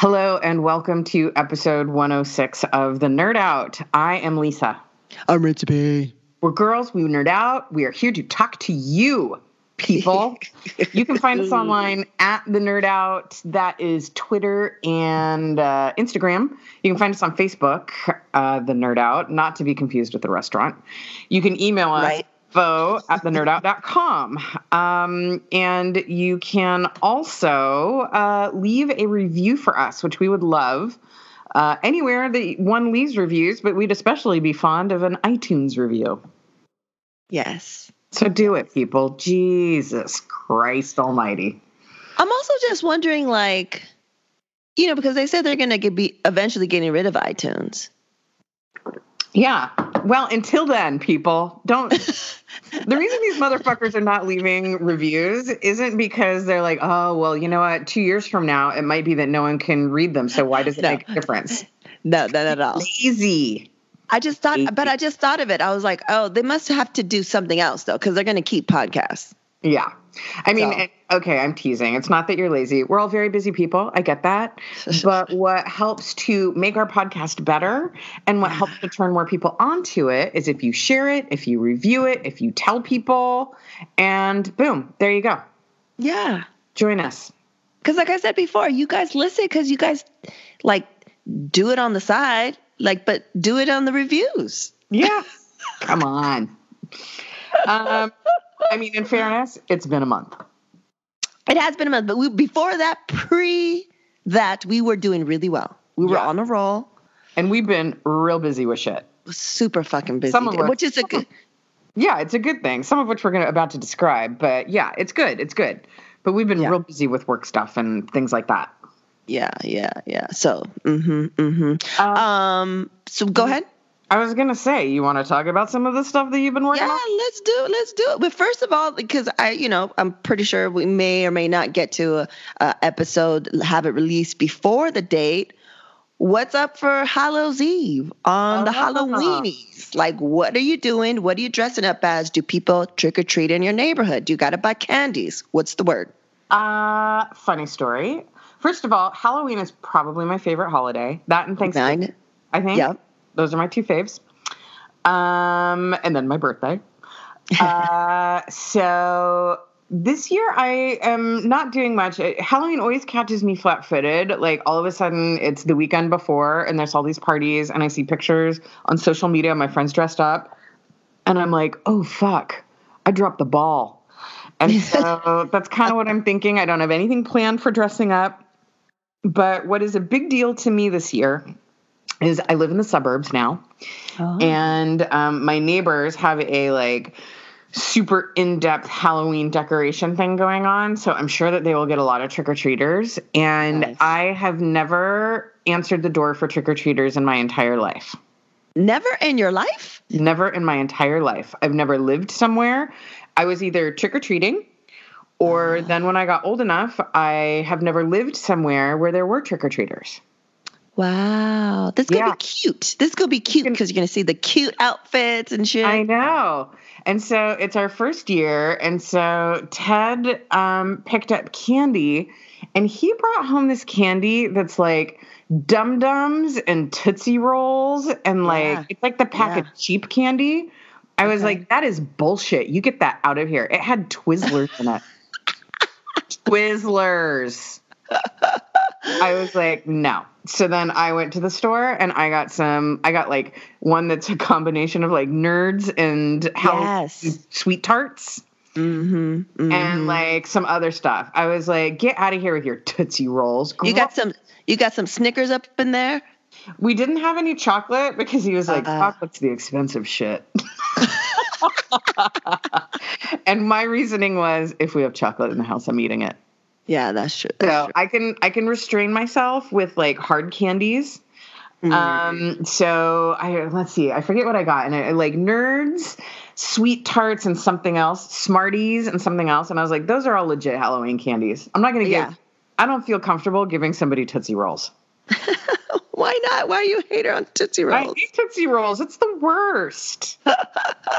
Hello and welcome to episode 106 of The Nerd Out. I am Lisa. I'm Ritzy. We're girls. We nerd out. We are here to talk to you, people. You can find us online at The Nerd Out. That is Twitter and Instagram. You can find us on Facebook, The Nerd Out, not to be confused with the restaurant. You can email us. Right. info@thenerdout.com. And you can also leave a review for us, which we would love. Anywhere that one leaves reviews, but we'd especially be fond of an iTunes review. Yes. So do it, people. Jesus Christ almighty. I'm also just wondering, like, you know, because they said they're going to be eventually getting rid of iTunes. Yeah. Well, until then, people, don't. The reason these motherfuckers are not leaving reviews isn't because they're like, oh, well, you know what? 2 years from now, it might be that no one can read them. So why does it make a difference? No, not at all. Lazy. I just thought of it. I was like, oh, they must have to do something else, though, because they're going to keep podcasts. Yeah. I mean, okay, I'm teasing. It's not that you're lazy. We're all very busy people. I get that. But what helps to make our podcast better and what helps to turn more people onto it is if you share it, if you review it, if you tell people, and boom, there you go. Yeah. Join us. Because like I said before, you guys listen because you guys like do it on the side, like, but do it on the reviews. Yeah. Come on. I mean, in fairness, it's been a month. It has been a month, but before that, we were doing really well. We were on a roll. And we've been real busy with shit. Super fucking busy. Which is a good... Yeah, it's a good thing. Some of which we're about to describe, but yeah, it's good. It's good. But we've been real busy with work stuff and things like that. Yeah. So, so go ahead. I was going to say, you want to talk about some of the stuff that you've been working on? Yeah, let's do it. But first of all, because I'm pretty sure we may or may not get to an episode, have it released before the date. What's up for Hallow's Eve on the Halloweenies? Like, what are you doing? What are you dressing up as? Do people trick or treat in your neighborhood? Do you got to buy candies? What's the word? Funny story. First of all, Halloween is probably my favorite holiday. That and Thanksgiving, I think. Yep. Those are my two faves. And then my birthday. So this year I am not doing much. Halloween always catches me flat-footed. Like all of a sudden it's the weekend before and there's all these parties and I see pictures on social media. My friends dressed up and I'm like, oh, fuck, I dropped the ball. And so that's kind of what I'm thinking. I don't have anything planned for dressing up. But what is a big deal to me this year is I live in the suburbs now, and my neighbors have a, like, super in-depth Halloween decoration thing going on, so I'm sure that they will get a lot of trick-or-treaters, and nice. I have never answered the door for trick-or-treaters in my entire life. Never in your life? Never in my entire life. I've never lived somewhere. I was either trick-or-treating, or then when I got old enough, I have never lived somewhere where there were trick-or-treaters. Wow. This is going to be cute. This is going to be cute because you're going to see the cute outfits and shit. I know. And so it's our first year. And so Ted picked up candy and he brought home this candy that's like Dum-Dums and Tootsie Rolls and like it's like the pack of cheap candy. I was like, that is bullshit. You get that out of here. It had Twizzlers in it. Twizzlers. I was like, no. So then I went to the store and I got like one that's a combination of like Nerds and Sweet Tarts and like some other stuff. I was like, get out of here with your Tootsie Rolls. You got some Snickers up in there? We didn't have any chocolate because he was like, chocolate's the expensive shit. And my reasoning was, if we have chocolate in the house, I'm eating it. Yeah, that's true. That's true. I can restrain myself with like hard candies. So let's see. I forget what I got, and I like Nerds, Sweet Tarts, and something else, Smarties, and something else. And I was like, those are all legit Halloween candies. I'm not gonna give. I don't feel comfortable giving somebody Tootsie Rolls. Why not? Why are you a hater on Tootsie Rolls? I hate Tootsie Rolls. It's the worst.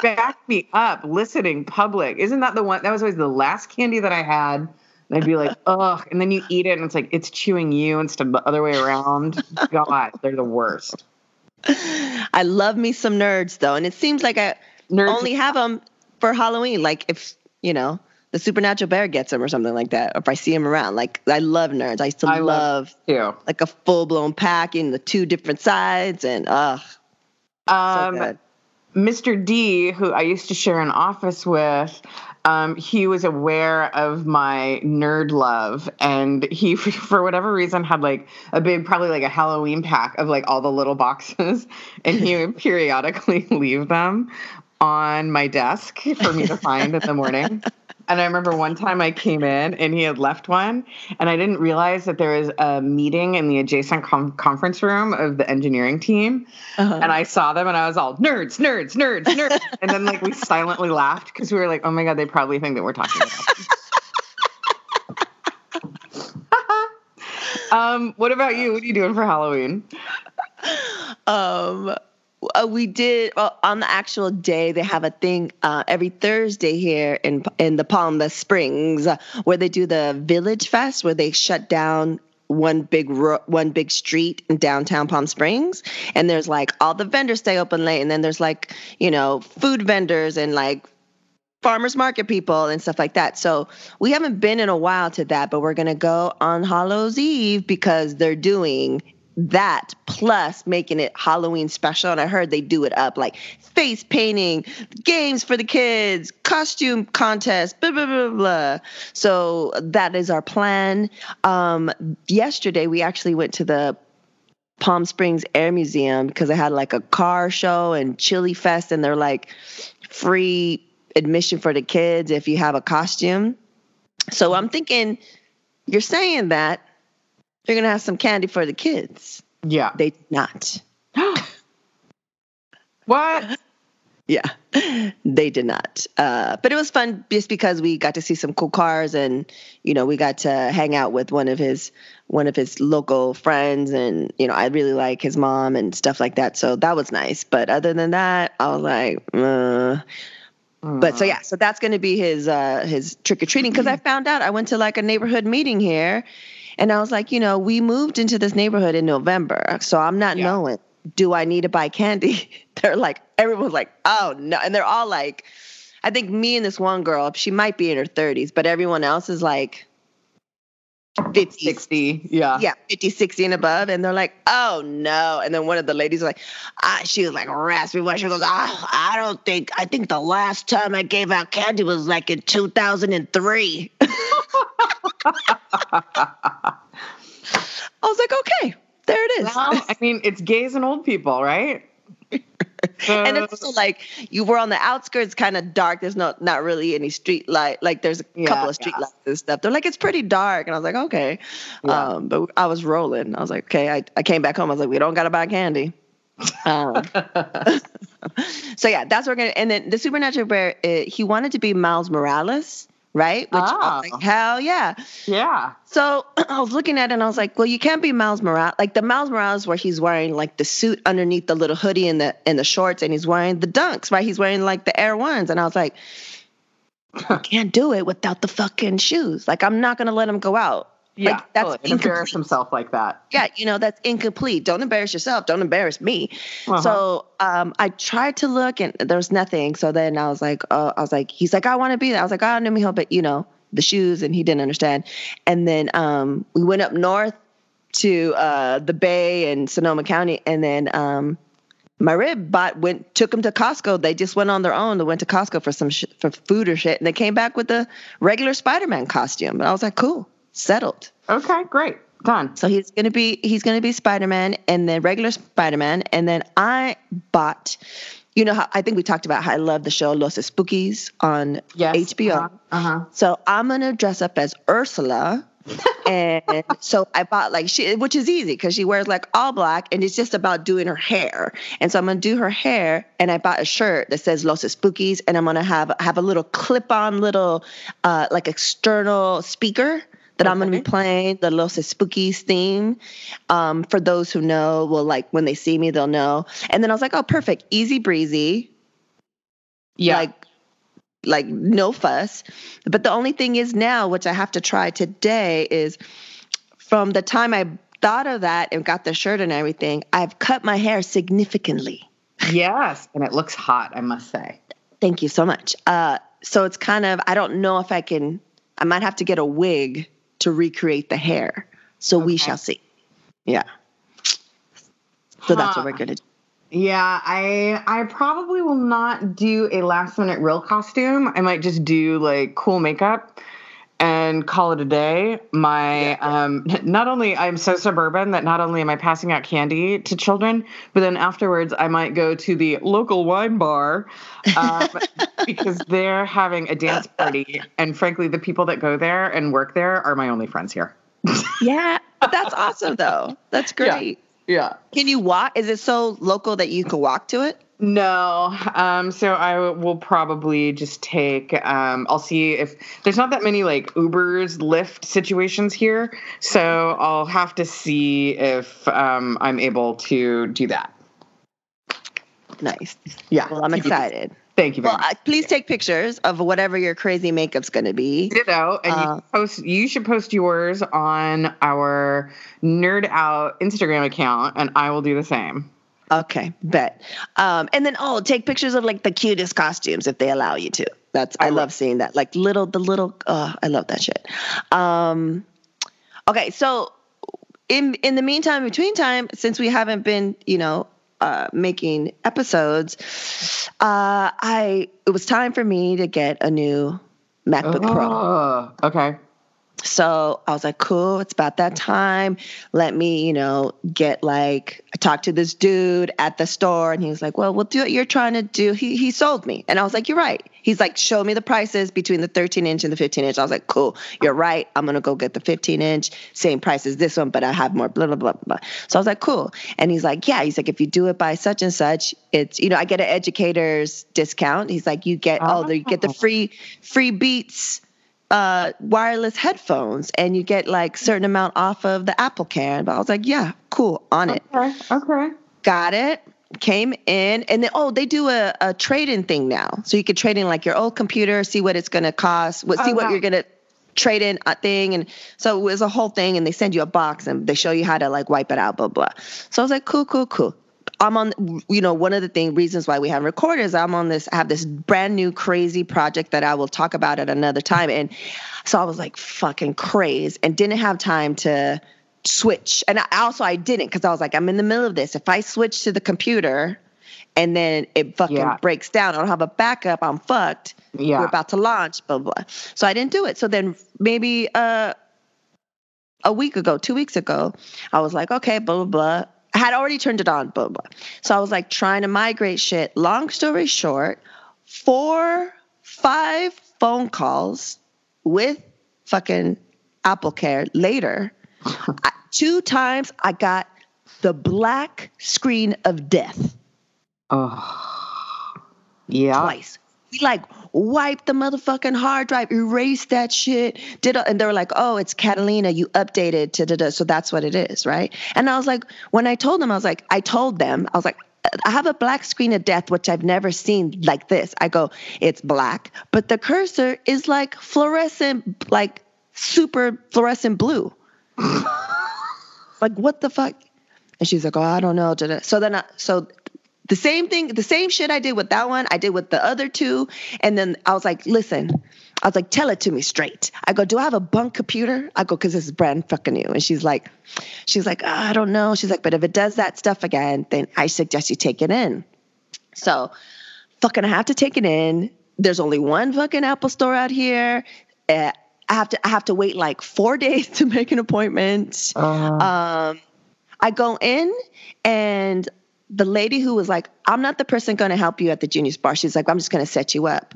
Back me up, listening public. Isn't that the one? That was always the last candy that I had. They'd be like, ugh. And then you eat it and it's like, it's chewing you instead of the other way around. God, they're the worst. I love me some Nerds, though. And it seems like I only have them for Halloween. Like if, you know, the supernatural bear gets them or something like that. Or if I see them around. Like, I love Nerds. I used to love like a full-blown pack in the 2 different sides. And, ugh. So good. Mr. D, who I used to share an office with, he was aware of my nerd love, and he, for whatever reason, had like a big, probably like a Halloween pack of like all the little boxes, and he would periodically leave them on my desk for me to find in the morning. And I remember one time I came in and he had left one, and I didn't realize that there was a meeting in the adjacent conference room of the engineering team. Uh-huh. And I saw them and I was all, nerds, nerds, nerds, nerds. And then like we silently laughed because we were like, oh my God, they probably think that we're talking about what about you? What are you doing for Halloween? We did on the actual day. They have a thing every Thursday here in the Palm Springs where they do the Village Fest, where they shut down one big street in downtown Palm Springs, and there's like all the vendors stay open late, and then there's like, you know, food vendors and like farmers market people and stuff like that. So we haven't been in a while to that, but we're gonna go on Hallow's Eve because they're doing that plus making it Halloween special. And I heard they do it up like face painting, games for the kids, costume contest, blah, blah, blah, blah. So that is our plan. Yesterday, we actually went to the Palm Springs Air Museum because they had like a car show and chili fest, and they're like free admission for the kids if you have a costume. So I'm thinking, you're saying that they're going to have some candy for the kids. Yeah. They did not. What? Yeah, they did not. But it was fun just because we got to see some cool cars, and, you know, we got to hang out with one of his local friends, and, you know, I really like his mom and stuff like that. So that was nice. But other than that, I was like, But so, yeah, so that's going to be his trick-or-treating, because I found out I went to like a neighborhood meeting here. And I was like, you know, we moved into this neighborhood in November, so I'm not knowing, do I need to buy candy? They're like, everyone's like, oh, no. And they're all like, I think me and this one girl, she might be in her 30s, but everyone else is like 50, 60. Yeah. Yeah, 50, 60 and above. And they're like, oh, no. And then one of the ladies was like, she was like a raspy voice. She goes, I think the last time I gave out candy was like in 2003. I was like, okay, there it is. Well, I mean, it's gays and old people, right? So. And it's also like you were on the outskirts, kind of dark. There's not really any street light. Like there's a couple of street lights and stuff. They're like, it's pretty dark. And I was like, okay. Yeah. But I was rolling. I was like, okay. I came back home. I was like, we don't got to buy candy. So yeah, that's what we're going to. And then the supernatural bear, he wanted to be Miles Morales. Right? Which I was like, hell yeah. Yeah. So I was looking at it and I was like, well, you can't be Miles Morales. Like the Miles Morales where he's wearing like the suit underneath the little hoodie and the shorts, and he's wearing the dunks, right? He's wearing like the Air Ones. And I was like, I can't do it without the fucking shoes. Like I'm not going to let him go out. Yeah. Like, that's totally. Embarrass himself like that. Yeah. You know, that's incomplete. Don't embarrass yourself. Don't embarrass me. Uh-huh. So I tried to look and there's nothing. So then I was like, he's like, I want to be there. I was like, oh, no, me help it, you know, the shoes. And he didn't understand. And then we went up north to the Bay and Sonoma County. And then my rib bot took him to Costco. They just went on their own. They went to Costco for some for food or shit. And they came back with the regular Spider-Man costume. And I was like, cool. Settled. Okay, great. Done. So he's gonna be Spider-Man, and then regular Spider-Man, and then I bought, you know, how I think we talked about how I love the show Los Espookys on HBO. Uh-huh. So I'm gonna dress up as Ursula. And so I bought like she, which is easy because she wears like all black, and it's just about doing her hair. And so I'm gonna do her hair, and I bought a shirt that says Los Espookys, and I'm gonna have a little clip-on little like external speaker. That I'm going to be playing the Los Espookys theme. For those who know, will like when they see me, they'll know. And then I was like, oh, perfect. Easy breezy. Yeah. Like like no fuss. But the only thing is now, which I have to try today, is from the time I thought of that and got the shirt and everything, I've cut my hair significantly. Yes. And it looks hot, I must say. Thank you so much. So it's kind of, I don't know if I can, I might have to get a wig to recreate the hair. So okay. We shall see. Yeah. So that's what we're going to do. Yeah, I probably will not do a last minute real costume. I might just do like cool makeup and call it a day. Not only I'm so suburban that not only am I passing out candy to children, but then afterwards I might go to the local wine bar because they're having a dance party. And frankly, the people that go there and work there are my only friends here. Yeah, that's awesome though. That's great. Yeah. Yeah. Can you walk? Is it so local that you can walk to it? No. So I will probably just take, I'll see if there's not that many like Ubers, Lyft situations here. So I'll have to see if, I'm able to do that. Nice. Yeah. Well, I'm excited. Thank you very much. Please take pictures of whatever your crazy makeup's going to be. Ditto. And you should post yours on our Nerd Out Instagram account, and I will do the same. Okay, bet. And then, take pictures of, like, the cutest costumes if they allow you to. I love seeing that. Like, I love that shit. Okay, so in the meantime, since we haven't been, making episodes, it was time for me to get a new MacBook Pro. Okay. So I was like, cool, it's about that time. Let me, I talked to this dude at the store and he was like, well, we'll do what you're trying to do. He sold me. And I was like, you're right. He's like, show me the prices between the 13 inch and the 15 inch. I was like, cool, you're right. I'm going to go get the 15 inch, same price as this one, but I have more blah, blah, blah, blah. So I was like, cool. And he's like, yeah. He's like, if you do it by such and such, it's, I get an educator's discount. He's like, you get the free Beats wireless headphones and you get like certain amount off of the Apple Care. But I was like, yeah, cool, on it. Okay. Got it. Came in and then, they do a trade-in thing now. So you could trade in like your old computer, see what it's going to cost, what you're going to trade in a thing. And so it was a whole thing and they send you a box and they show you how to like wipe it out, blah, blah. So I was like, cool. I'm on, one of the reasons why we haven't recorded is I have this brand new crazy project that I will talk about at another time. And so I was like fucking crazed and didn't have time to switch. And I didn't because I was like, I'm in the middle of this. If I switch to the computer and then it fucking breaks down, I don't have a backup, I'm fucked. Yeah. We're about to launch, blah, blah. So I didn't do it. So then maybe a week ago, 2 weeks ago, I was like, okay, blah, blah, blah. I had already turned it on, blah, blah. So I was like trying to migrate shit. Long story short, 4-5 phone calls with fucking Apple Care later. 2 times I got the black screen of death. Oh, yeah. Twice. We like wiped the motherfucking hard drive, erased that shit. And they were like, oh, it's Catalina. You updated. So that's what it is, right? And I was like, when I told them, I was like, I have a black screen of death, which I've never seen like this. I go, it's black, but the cursor is like fluorescent, like super fluorescent blue. Like, what the fuck? And she's like, oh, I don't know. So the same thing, the same shit I did with that one, I did with the other 2. And then I was like, listen, tell it to me straight. I go, do I have a bunk computer? I go, because this is brand fucking new. And she's like, oh, I don't know. She's like, but if it does that stuff again, then I suggest you take it in. So fucking I have to take it in. There's only one fucking Apple store out here. I have to wait like 4 days to make an appointment. I go in and the lady who was like, I'm not the person going to help you at the Genius Bar. She's like, I'm just going to set you up.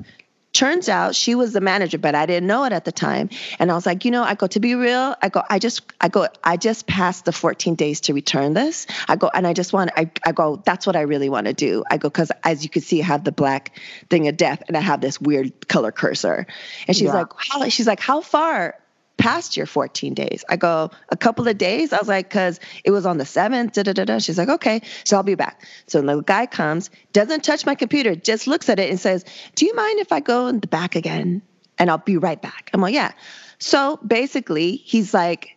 Turns out she was the manager, but I didn't know it at the time. And I was like, to be real, I just passed the 14 days to return this. I go, that's what I really want to do. I go, because as you can see, I have the black thing of death and I have this weird color cursor. And she's like, how far past your 14 days. I go, a couple of days? I was like, because it was on the 7th, da-da-da-da. She's like, okay, so I'll be back. So the guy comes, doesn't touch my computer, just looks at it and says, do you mind if I go in the back again? And I'll be right back. I'm like, yeah. So basically, he's like,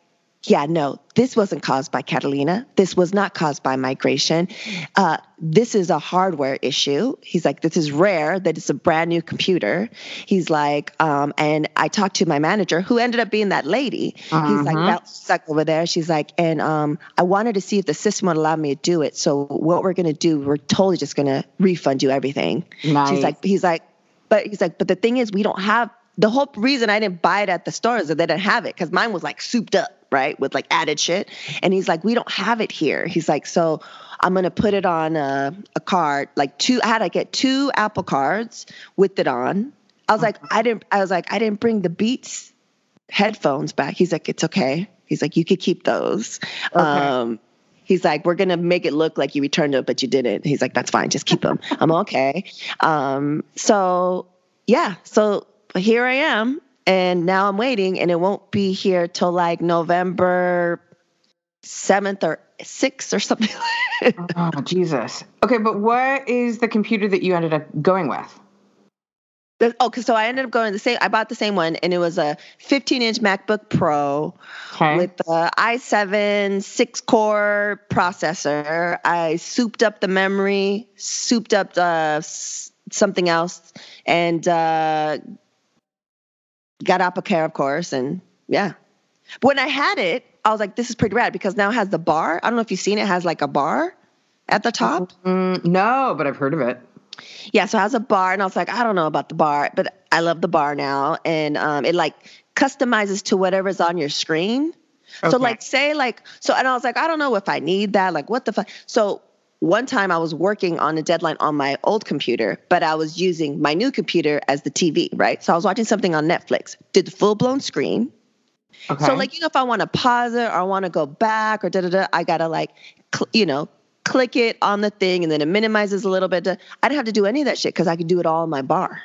yeah, no, this wasn't caused by Catalina. This was not caused by migration. This is a hardware issue. He's like, this is rare that it's a brand new computer. He's like, and I talked to my manager, who ended up being that lady. Uh-huh. He's like, that suck over there. She's like, and I wanted to see if the system would allow me to do it. So what we're going to do, we're totally just going to refund you everything. Nice. She's like, but the thing is, we don't have, the whole reason I didn't buy it at the store is that they didn't have it, because mine was like souped up, right, with like added shit. And he's like, we don't have it here. He's like, so I'm going to put it on a card, like two, I had to get two Apple cards with it on. I was like, I didn't bring the Beats headphones back. He's like, it's okay. He's like, you could keep those. Okay. He's like, we're going to make it look like you returned it, but you didn't. He's like, that's fine. Just keep them. I'm okay. So here I am. And now I'm waiting, and it won't be here till like November 7th or 6th or something like that. Oh, Jesus. Okay, but what is the computer that you ended up going with? So I ended up going the same. I bought the same one, and it was a 15-inch MacBook Pro with the i7 6-core processor. I souped up the memory, souped up something else, and got Apple Care, of course, and yeah. But when I had it, I was like, this is pretty rad, because now it has the bar. I don't know if you've seen it. It has like a bar at the top. No, but I've heard of it. Yeah, so it has a bar, and I was like, I don't know about the bar, but I love the bar now. And it like customizes to whatever's on your screen. Okay. So like and I was like, I don't know if I need that. Like, what the fuck? So one time I was working on a deadline on my old computer, but I was using my new computer as the TV, right? So I was watching something on Netflix, did the full-blown screen. Okay. So like, you know, if I want to pause it or I want to go back or da-da-da, I got to like, click it on the thing, and then it minimizes a little bit. I didn't have to do any of that shit because I could do it all in my bar.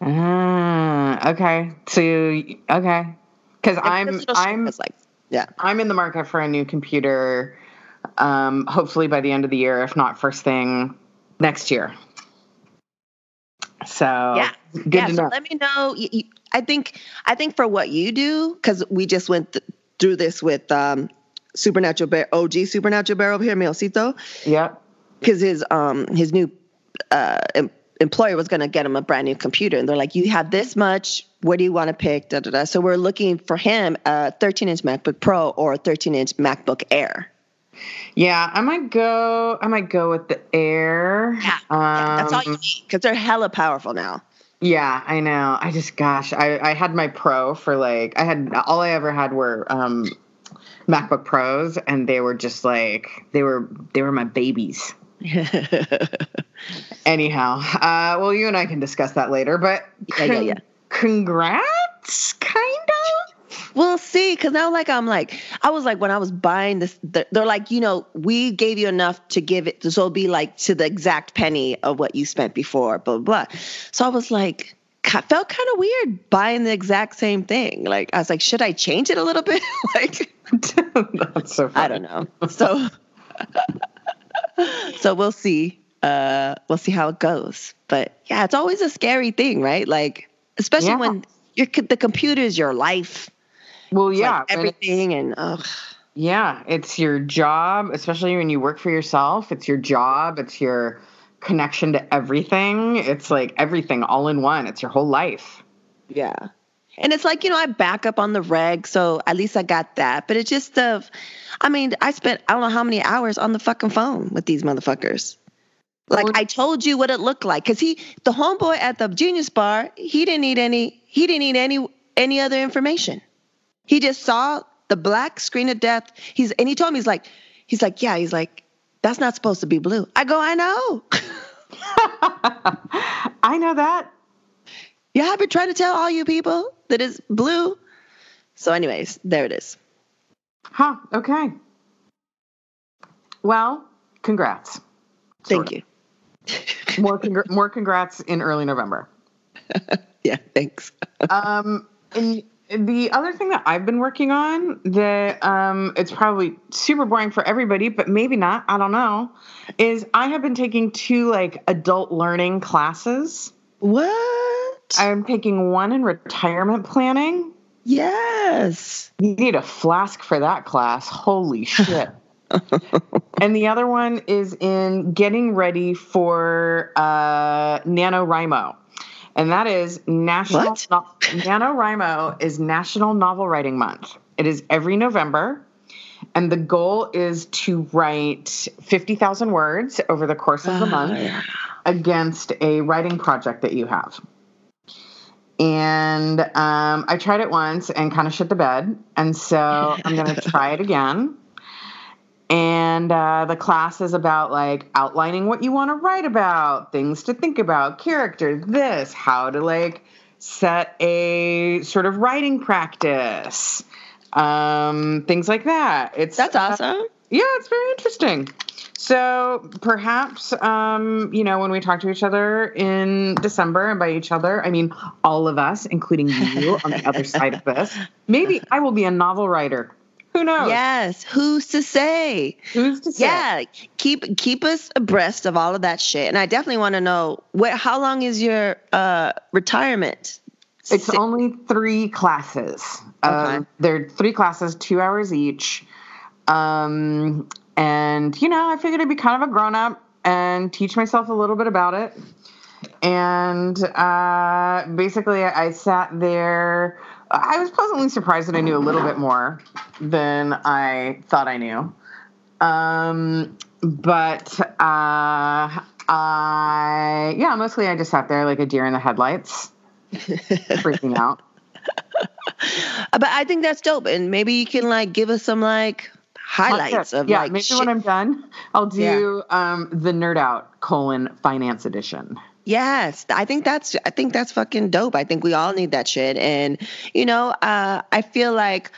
Okay. So, okay. Because I'm in the market for a new computer. Hopefully by the end of the year, if not first thing next year. So yeah, good to know. So let me know. I think for what you do, because we just went through this with Supernatural Bear, OG Supernatural Bear over here, Miocito. Yeah, because his new employer was going to get him a brand new computer, and they're like, you have this much, what do you want to pick, da, da, da. So we're looking for him a 13-inch MacBook Pro or a 13-inch MacBook Air. Yeah, I might go with the Air. Yeah, that's all you need, because they're hella powerful now. Yeah, I know. I just, gosh, I had my Pro for like, all I ever had were MacBook Pros, and they were just like, they were my babies. Anyhow, well, you and I can discuss that later, but yeah. Congrats, kind of. We'll see, because now, like, I was like, when I was buying this, they're like, you know, we gave you enough to give it, so it'll be like to the exact penny of what you spent before, blah, blah, blah. So I was like, felt kind of weird buying the exact same thing. Like, I was like, should I change it a little bit? Like, that's so funny. I don't know. So we'll see. We'll see how it goes. But yeah, it's always a scary thing, right? Like, especially when the computer is your life. Well, yeah, like everything and ugh. Yeah, it's your job, especially when you work for yourself. It's your job. It's your connection to everything. It's like everything all in one. It's your whole life. Yeah. And it's like, you know, I back up on the reg, so at least I got that. But it's just I spent I don't know how many hours on the fucking phone with these motherfuckers. Like, I told you what it looked like, because the homeboy at the Genius Bar, he didn't need any other information. He just saw the black screen of death. He told me, he's like, that's not supposed to be blue. I go, I know. I know that. Yeah, I've been trying to tell all you people that it's blue. So anyways, there it is. Huh. Okay. Well, congrats. Thank you. More congrats in early November. Yeah, thanks. The other thing that I've been working on that it's probably super boring for everybody, but maybe not, I don't know, is I have been taking 2 adult learning classes. What? I'm taking one in retirement planning. Yes. You need a flask for that class. Holy shit. And the other one is in getting ready for NaNoWriMo. And that is NaNoWriMo is National Novel Writing Month. It is every November. And the goal is to write 50,000 words over the course of the month against a writing project that you have. And I tried it once and kind of shit the bed. And so I'm going to try it again. And the class is about outlining what you want to write about, things to think about, character, this, how to set a sort of writing practice, things like that. That's awesome. Yeah, it's very interesting. So perhaps, when we talk to each other in December, and by each other, I mean all of us, including you on the other side of this, maybe I will be a novel writer. Who knows? Yes. Who's to say? Who's to say? Yeah. Keep us abreast of all of that shit. And I definitely want to know how long is your retirement? It's only 3 classes. Okay. There are 3 classes, 2 hours each. And, I figured I'd be kind of a grown-up and teach myself a little bit about it. And basically I sat there. I was pleasantly surprised that I knew a little bit more than I thought I knew. Mostly I just sat there like a deer in the headlights, freaking out. But I think that's dope. And maybe you can give us some highlights of maybe shit. When I'm done, I'll do The Nerd Out : Finance Edition. Yes, I think that's fucking dope. I think we all need that shit. And, I feel like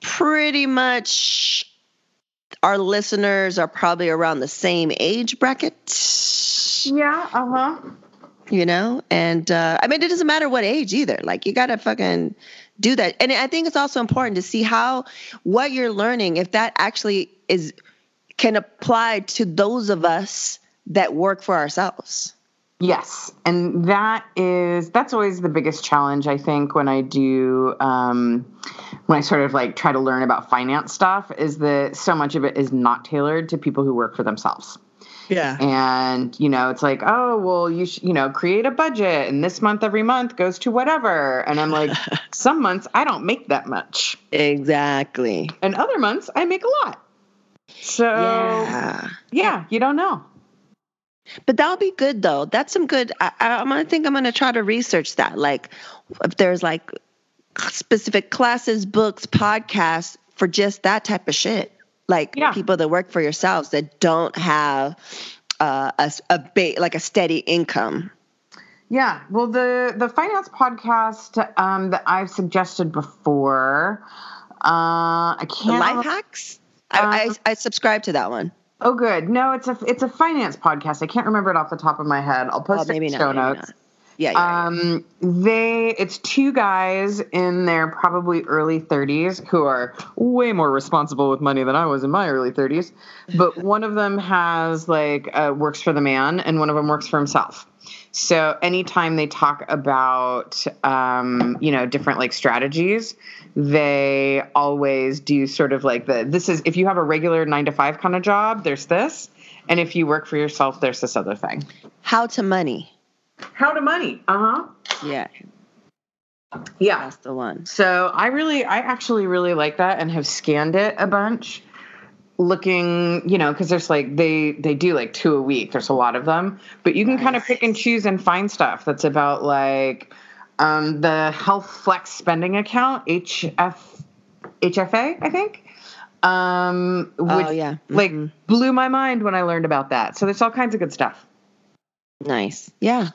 pretty much our listeners are probably around the same age bracket. Yeah, And it doesn't matter what age either. You got to fucking do that. And I think it's also important to see what you're learning, if that actually can apply to those of us that work for ourselves. Yes. And that's always the biggest challenge, I think, when I do, when I sort of try to learn about finance stuff, is that so much of it is not tailored to people who work for themselves. Yeah. And, it's you should, create a budget, and this month, every month goes to whatever. And I'm some months I don't make that much. Exactly. And other months I make a lot. So yeah, you don't know. But that'll be good, though. That's some good. I'm going to try to research that. If there's specific classes, books, podcasts for just that type of shit. People that work for yourselves that don't have a steady income. Yeah. Well, the finance podcast that I've suggested before, I can't. The Life Hacks? I subscribe to that one. Oh, good. No, it's a finance podcast. I can't remember it off the top of my head. I'll post it in the show notes. Yeah. It's 2 guys in their probably early 30s who are way more responsible with money than I was in my early 30s. But one of them has works for the man, and one of them works for himself. So anytime they talk about, different strategies, they always do sort of this is, if you have a regular 9-to-5 kind of job, there's this. And if you work for yourself, there's this other thing. How to money. Yeah. Yeah. That's the one. So I actually really like that, and have scanned it a bunch. Looking, because there's they do 2 a week. There's a lot of them, but you can kind of pick and choose and find stuff that's about the Health Flex Spending Account, HFA, I think. Which, blew my mind when I learned about that. So there's all kinds of good stuff. Nice. Yeah.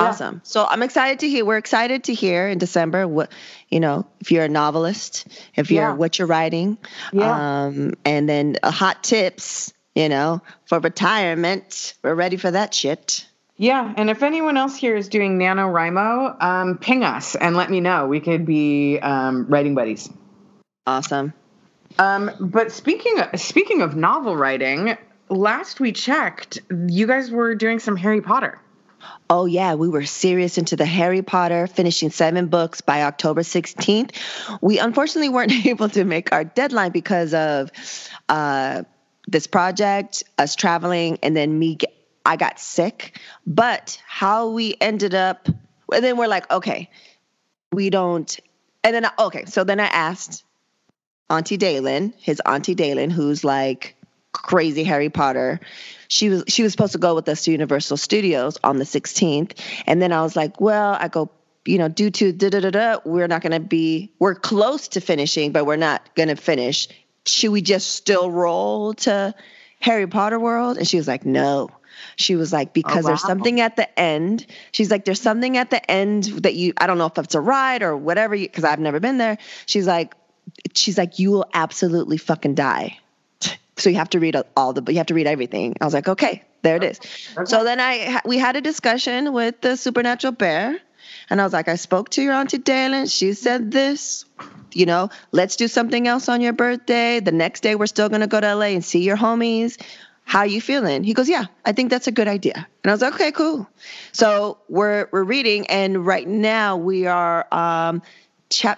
Awesome. So I'm excited to hear. We're excited to hear in December what, if you're a novelist, if you're what you're writing, and then hot tips, for retirement. We're ready for that shit. Yeah, and if anyone else here is doing NaNoWriMo, ping us and let me know. We could be writing buddies. Awesome. But speaking of novel writing, last we checked, you guys were doing some Harry Potter. Oh, yeah, we were serious into the Harry Potter, finishing 7 books by October 16th. We unfortunately weren't able to make our deadline because of this project, us traveling, and then I got sick, but how we ended up, and then we're like, okay, we don't, and then, okay, so then I asked Auntie Daylin, who's like crazy Harry Potter. She was supposed to go with us to Universal Studios on the 16th, and then I was like, well, I go, you know, due to we're not going to be, we're close to finishing, but we're not going to finish. Should we just still roll to Harry Potter World? And she was like, no. She was like, because there's something at the end. She's like, there's something at the end that I don't know if it's a ride or whatever, because I've never been there. She's like, you will absolutely fucking die. So you have to read you have to read everything. I was like, okay, there it is. Okay. So then we had a discussion with the supernatural bear. And I was like, I spoke to your Auntie Daylin. She said this, you know, let's do something else on your birthday. The next day, we're still going to go to LA and see your homies. How you feeling? He goes, yeah, I think that's a good idea. And I was like, okay, cool. So we're reading, and right now we are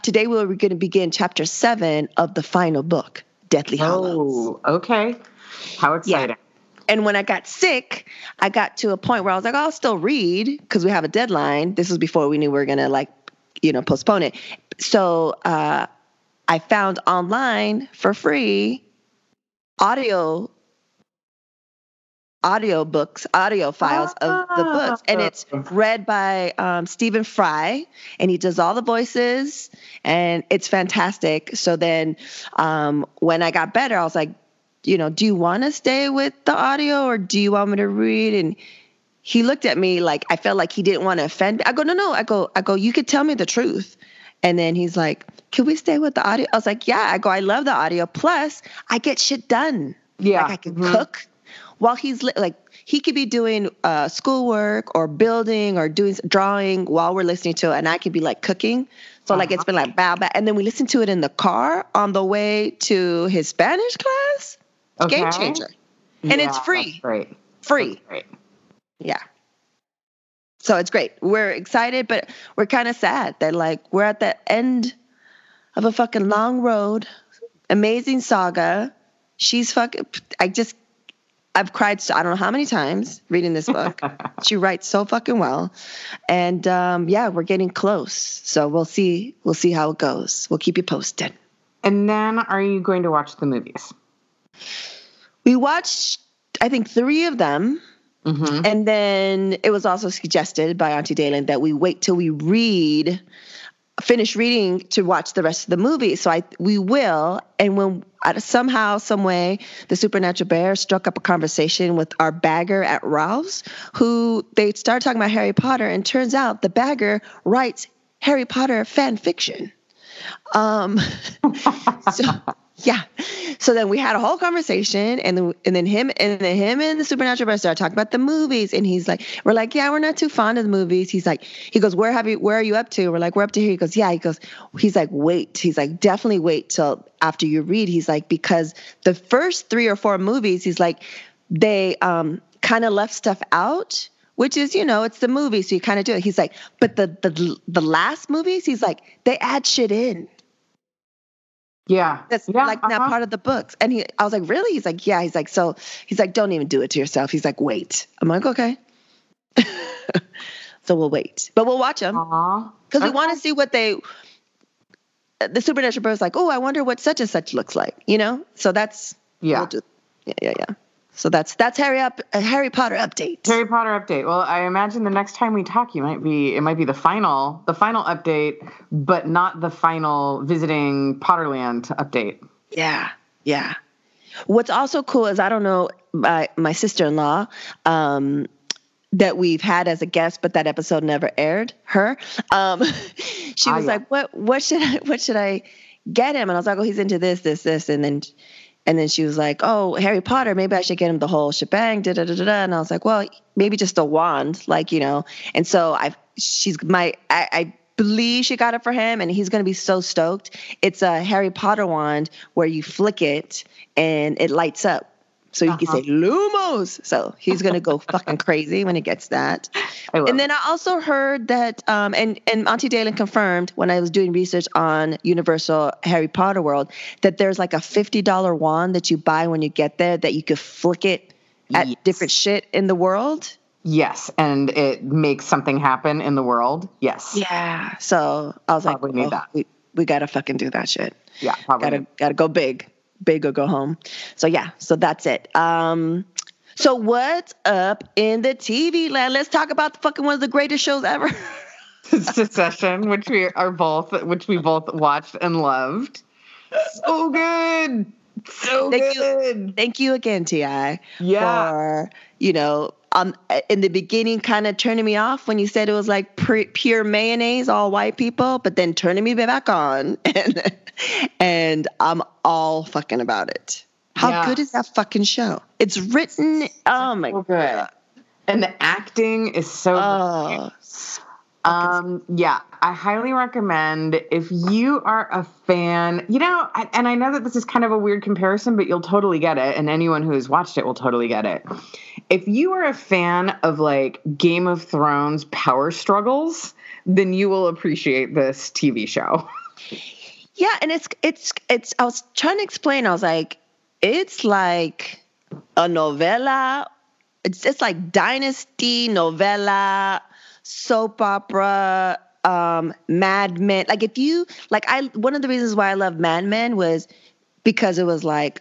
today we're going to begin chapter 7 of the final book, Deathly Hallows. Oh, okay. How exciting. Yeah. And when I got sick, I got to a point where I was like, I'll still read because we have a deadline. This was before we knew we were going to postpone it. So I found online for free audio files of the books, and it's read by Stephen Fry, and he does all the voices, and it's fantastic. So then when I got better, I was like, you know, do you want to stay with the audio or do you want me to read? And he looked at me like I felt like he didn't want to offend me. I go, no, I go, you could tell me the truth. And then he's like, can we stay with the audio? I was like, yeah. I go, I love the audio, plus I get shit done. Yeah, like I can cook. While he's like, he could be doing schoolwork or building or doing drawing while we're listening to it, and I could be like cooking. So like it's been like bow bow, and then we listen to it in the car on the way to his Spanish class. Okay. Game changer, and it's free. Right, free. That's great. Yeah. So it's great. We're excited, but we're kind of sad that like we're at the end of a fucking long road, amazing saga. She's fucking. I've cried I don't know how many times reading this book. She writes so fucking well. And we're getting close. So we'll see how it goes. We'll keep you posted. And then are you going to watch the movies? We watched, I think, 3 of them. Mm-hmm. And then it was also suggested by Auntie Daylin that we wait till we finish reading to watch the rest of the movie. So we will. And when somehow, some way, the supernatural bear struck up a conversation with our bagger at Ralph's, who they started talking about Harry Potter, and turns out the bagger writes Harry Potter fan fiction. So then we had a whole conversation, and then him and the supernatural bear started talking about the movies, and he's like, we're like, yeah, we're not too fond of the movies. He's like, he goes, where are you up to? We're like, we're up to here. He goes, yeah. He goes, he's like, wait. He's like, definitely wait till after you read. He's like, because the first 3 or 4 movies, he's like, they kind of left stuff out, which is, you know, it's the movie, so you kind of do it. He's like, but the last movies, he's like, they add shit in. Yeah. That's not part of the books. And I was like, really? He's like, yeah. He's like, so he's like, don't even do it to yourself. He's like, wait. I'm like, okay. So we'll wait, but we'll watch them because we want to see what the supernatural bird is like, oh, I wonder what such and such looks like, you know? So that's, we'll do, yeah. So that's Harry Potter update. Harry Potter update. Well, I imagine the next time we talk, it might be the final update, but not the final visiting Potterland update. Yeah, yeah. What's also cool is, I don't know, my sister-in-law that we've had as a guest, but that episode never aired. Her, she was like, "What should I get him?" And I was like, "Oh, he's into this, this, this," and then And then she was like, oh, Harry Potter, maybe I should get him the whole shebang, da-da-da-da-da. And I was like, well, maybe just a wand, like, you know. And so I believe she got it for him, and he's going to be so stoked. It's a Harry Potter wand where you flick it and it lights up. So you can say Lumos. So he's going to go fucking crazy when he gets that. And then I also heard that, and Auntie Daylin confirmed when I was doing research on Universal Harry Potter World, that there's like a $50 wand that you buy when you get there that you could flick it at different shit in the world. Yes. And it makes something happen in the world. Yes. Yeah. So I was probably like, we got to fucking do that shit. Yeah. Got to go big or go home. So yeah, so that's it. So what's up in the TV land? Let's talk about the fucking one of the greatest shows ever. Succession, which we both watched and loved. So good. So good. Thank you again, T.I. Yeah. For, you know, in the beginning kind of turning me off when you said it was like pure mayonnaise, all white people, but then turning me back on. And I'm all fucking about it. How good is that fucking show? It's written. Oh my God. And the acting is so good. Yeah, I highly recommend if you are a fan, you know, and I know that this is kind of a weird comparison, but you'll totally get it. And anyone who has watched it will totally get it. If you are a fan of like Game of Thrones power struggles, then you will appreciate this TV show. Yeah. And it's, I was trying to explain, I was like, it's like a novella. It's like dynasty novella, soap opera, Mad Men. Like if you, like one of the reasons why I love Mad Men was because it was like,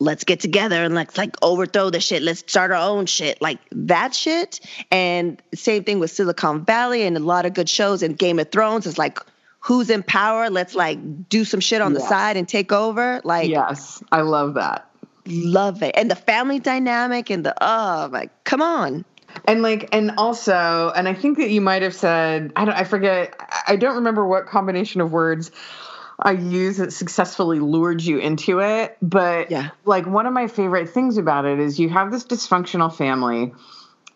let's get together and let's like overthrow the shit. Let's start our own shit. Like that shit. And same thing with Silicon Valley and a lot of good shows, and Game of Thrones is like, who's in power? Let's like do some shit on the side and take over. Like, yes, I love that. Love it. And the family dynamic and the, like, come on. And like, and also, and I think that you might've said, I don't remember what combination of words I used that successfully lured you into it. But like one of my favorite things about it is you have this dysfunctional family,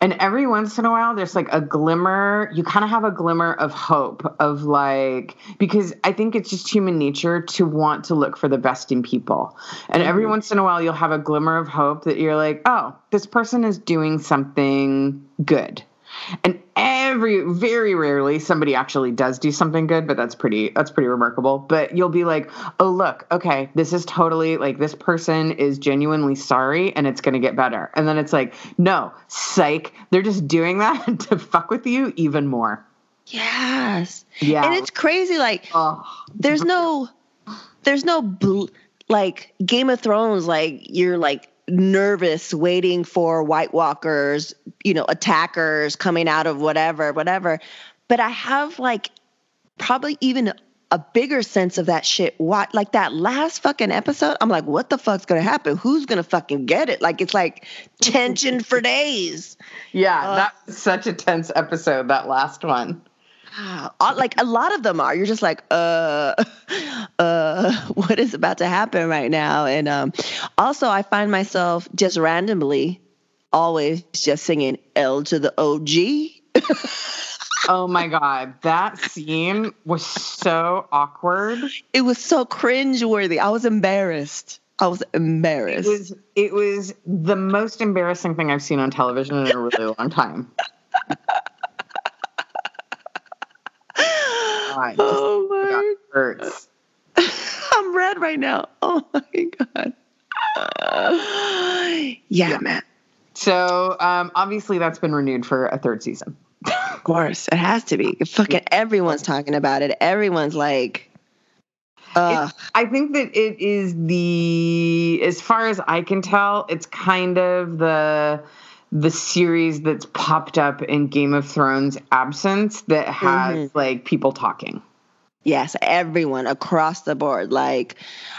and every once in a while, there's like a glimmer, you kind of have a glimmer of hope of like, because I think it's just human nature to want to look for the best in people. And every once in a while, you'll have a glimmer of hope that you're like, oh, this person is doing something good. And very rarely somebody actually does do something good, but that's pretty remarkable. But you'll be like, oh, look, okay, this is totally like this person is genuinely sorry and it's going to get better. And then it's like, no, psych. They're just doing that to fuck with you even more. Yes. Yeah. And it's crazy. Like there's no like Game of Thrones. Like you're like nervous waiting for White Walkers, you know, attackers coming out of whatever. But I have like probably even a bigger sense of that shit. What, like that last fucking episode, I'm like, what the fuck's going to happen? Who's going to fucking get it? Like, it's like tension for days. Yeah. That was such a tense episode. That last one. Like a lot of them are, you're just like, what is about to happen right now? And, also I find myself just randomly always just singing L to the OG. Oh my God. That scene was so awkward. It was so cringeworthy. I was embarrassed. It was the most embarrassing thing I've seen on television in a really long time. God, oh my hurts. I'm red right now. Oh my God. Yeah, man. So obviously that's been renewed for a third season. Of course. It has to be. Fucking everyone's talking about it. Everyone's like I think that it is the, as far as I can tell, it's kind of the series that's popped up in Game of Thrones absence that has like people talking. Yes. Everyone across the board. Like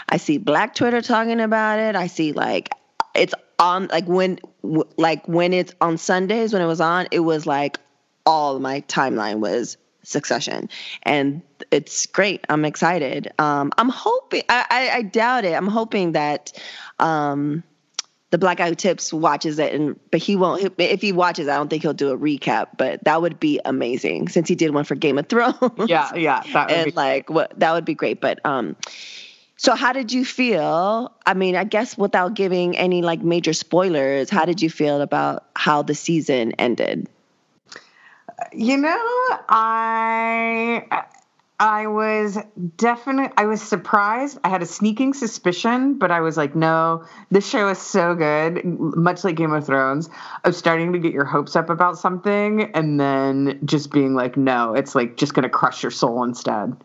I see Black Twitter talking about it. I see like it's on like when it's on Sundays, when it was on, it was like all my timeline was Succession, and it's great. I'm excited. I'm hoping, I doubt it. I'm hoping that the black guy who tips watches it, but he won't. If he watches, I don't think he'll do a recap. But that would be amazing, since he did one for Game of Thrones. Yeah, that would that would be great. But so how did you feel? I mean, I guess without giving any like major spoilers, how did you feel about how the season ended? You know, I was surprised. I had a sneaking suspicion, but I was like, no, this show is so good, much like Game of Thrones, of starting to get your hopes up about something and then just being like, no, it's like just going to crush your soul instead.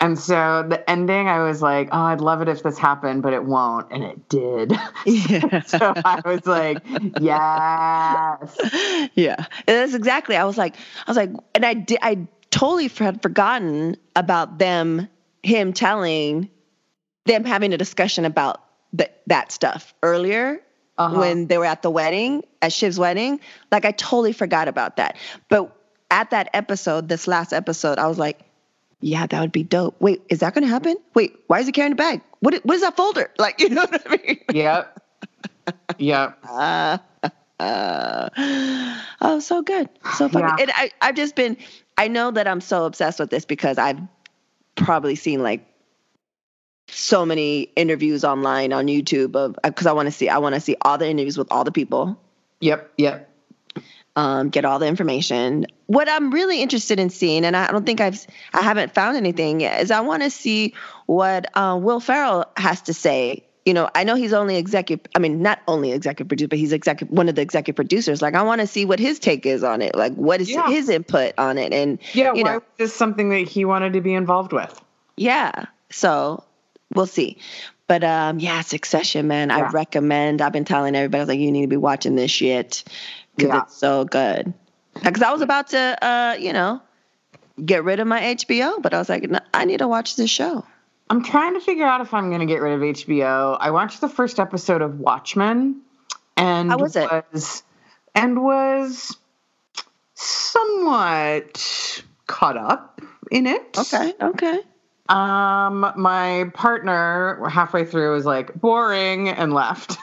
And so the ending, I was like, oh, I'd love it if this happened, but it won't. And it did. Yeah. So I was like, yes. Yeah. And that's exactly. I was like, and I totally had forgotten about him telling them, having a discussion about that stuff earlier. Uh-huh. When they were at the wedding, at Shiv's wedding. Like, I totally forgot about that. But at that episode, this last episode, I was like, yeah, that would be dope. Wait, is that going to happen? Wait, why is he carrying a bag? What is that folder? Like, you know what I mean? Yep. Yep. Oh, so good. So funny. Yeah. And I've just been, I know that I'm so obsessed with this because I've probably seen like so many interviews online on YouTube because I want to see all the interviews with all the people. Yep. Get all the information. What I'm really interested in seeing, and I haven't found anything yet, is I want to see what Will Ferrell has to say. You know, I know he's one of the executive producers. Like, I want to see what his take is on it. Like, what is his input on it? And why was this something that he wanted to be involved with? Yeah, so we'll see. But Succession, man, I recommend. I've been telling everybody, I was like, you need to be watching this shit. Because it's so good. Because I was about to, get rid of my HBO, but I was like, no, I need to watch this show. I'm trying to figure out if I'm going to get rid of HBO. I watched the first episode of Watchmen, and how was it? Was somewhat caught up in it. Okay. My partner halfway through was like, boring, and left.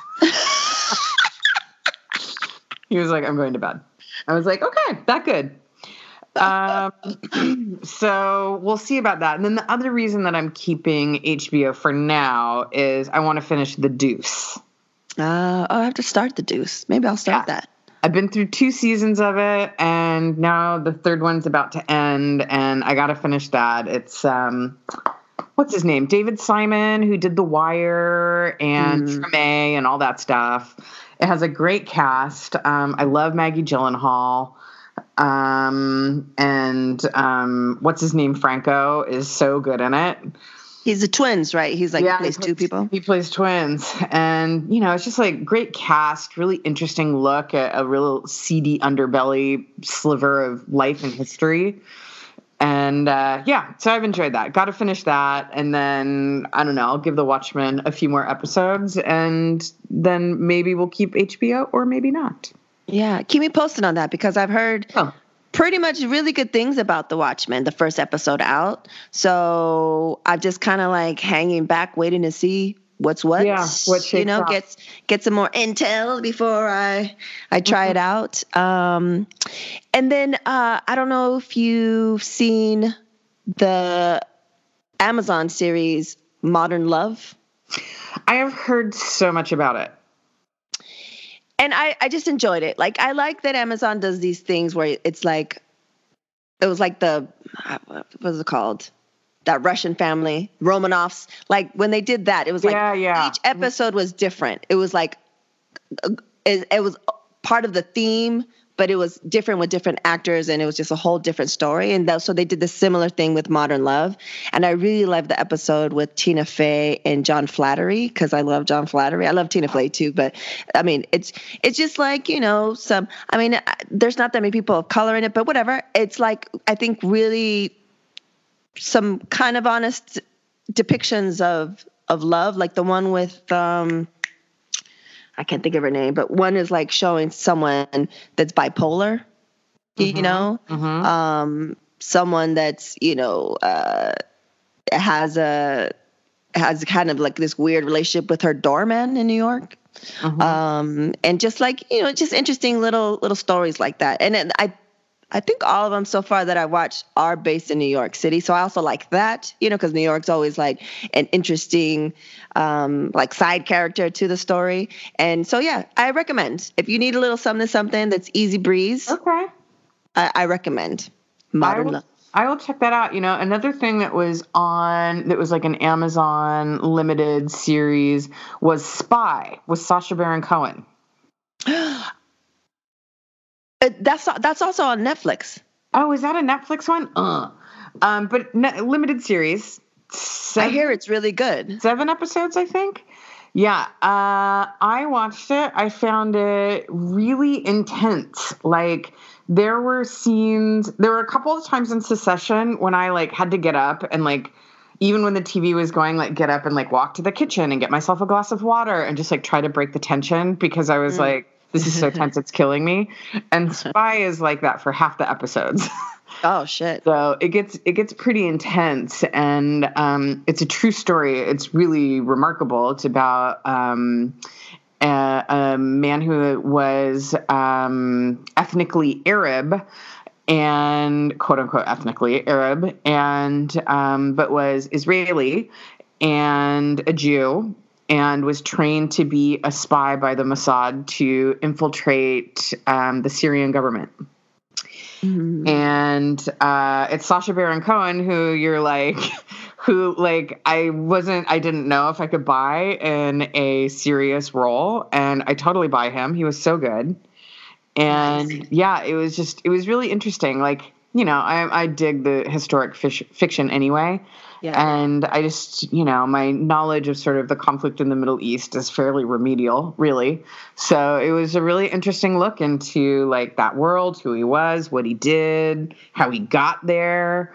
He was like, I'm going to bed. I was like, okay, that good. So we'll see about that. And then the other reason that I'm keeping HBO for now is I want to finish The Deuce. I have to start The Deuce. Maybe I'll start that. I've been through 2 seasons of it, and now the third one's about to end, and I got to finish that. It's, what's his name? David Simon, who did The Wire and Treme and all that stuff. It has a great cast. I love Maggie Gyllenhaal. What's his name? Franco is so good in it. He's the twins, right? He's like, he plays two people. He plays twins. And, it's just like great cast, really interesting look at a real seedy underbelly sliver of life and history. And, so I've enjoyed that. Got to finish that. And then, I don't know, I'll give The Watchmen a few more episodes, and then maybe we'll keep HBO or maybe not. Yeah. Keep me posted on that, because I've heard pretty much really good things about The Watchmen, the first episode out. So I'm just kind of like hanging back, waiting to see what's what. Yeah, what get some more intel before I try it out. And then I don't know if you've seen the Amazon series Modern Love. I have heard so much about it. And I just enjoyed it. Like, I like that Amazon does these things where it's like, it was like what was it called? That Russian family, Romanovs, like when they did that, it was like each episode was different. It was like, it was part of the theme, but it was different with different actors, and it was just a whole different story. And so they did the similar thing with Modern Love. And I really loved the episode with Tina Fey and John Slattery, because I love John Slattery. I love Tina Fey too, but I mean, it's just like, there's not that many people of color in it, but whatever. It's like, I think really some kind of honest depictions of love, like the one with I can't think of her name, but one is like showing someone that's bipolar, mm-hmm. someone that's, you know, has kind of like this weird relationship with her doorman in New York. Uh-huh. And just like, you know, just interesting little stories like that. And then I think all of them so far that I watched are based in New York City. So I also like that, you know, because New York's always like an interesting, like side character to the story. And so, yeah, I recommend if you need a little something that's easy breeze. Okay. I recommend Modern Love. I will check that out. You know, another thing that was like an Amazon limited series was Spy with Sacha Baron Cohen. That's also on Netflix. Oh, is that a Netflix one? But limited series. I hear it's really good. 7 episodes, I think. Yeah. I watched it. I found it really intense. Like, there were a couple of times in Succession when I like had to get up and like, even when the TV was going, like get up and like walk to the kitchen and get myself a glass of water and just like try to break the tension because I was like, this is so tense, it's killing me. And Spy is like that for half the episodes. Oh, shit. So it gets pretty intense. And it's a true story. It's really remarkable. It's about a man who was ethnically Arab and, quote unquote, ethnically Arab, and but was Israeli and a Jew, and was trained to be a spy by the Mossad to infiltrate the Syrian government. Mm-hmm. And it's Sacha Baron Cohen, who I didn't know if I could buy in a serious role. And I totally buy him. He was so good. And nice. Yeah, it was really interesting. Like, you know, I dig the historic fiction anyway. Yeah. And I just, you know, my knowledge of sort of the conflict in the Middle East is fairly remedial, really. So it was a really interesting look into like that world, who he was, what he did, how he got there,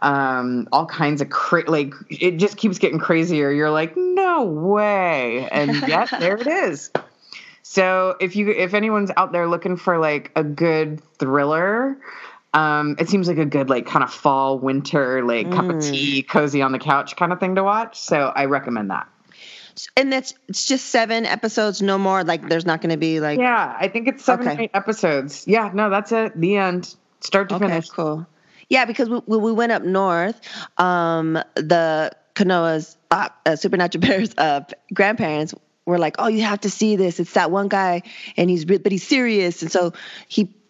all kinds of like it just keeps getting crazier. You're like, no way. And yet there it is. So if anyone's out there looking for like a good thriller, it seems like a good, like, kind of fall, winter, like, cup of tea, cozy on the couch kind of thing to watch. So I recommend that. And it's just 7 episodes, no more. Like, there's not going to be, like... Yeah, I think it's 7 or 8 episodes. Yeah, no, that's it. The end. Start to finish. Okay, cool. Yeah, because we went up north. The Kanoa's Supernatural Bears grandparents were like, oh, you have to see this. It's that one guy, and he's serious. And so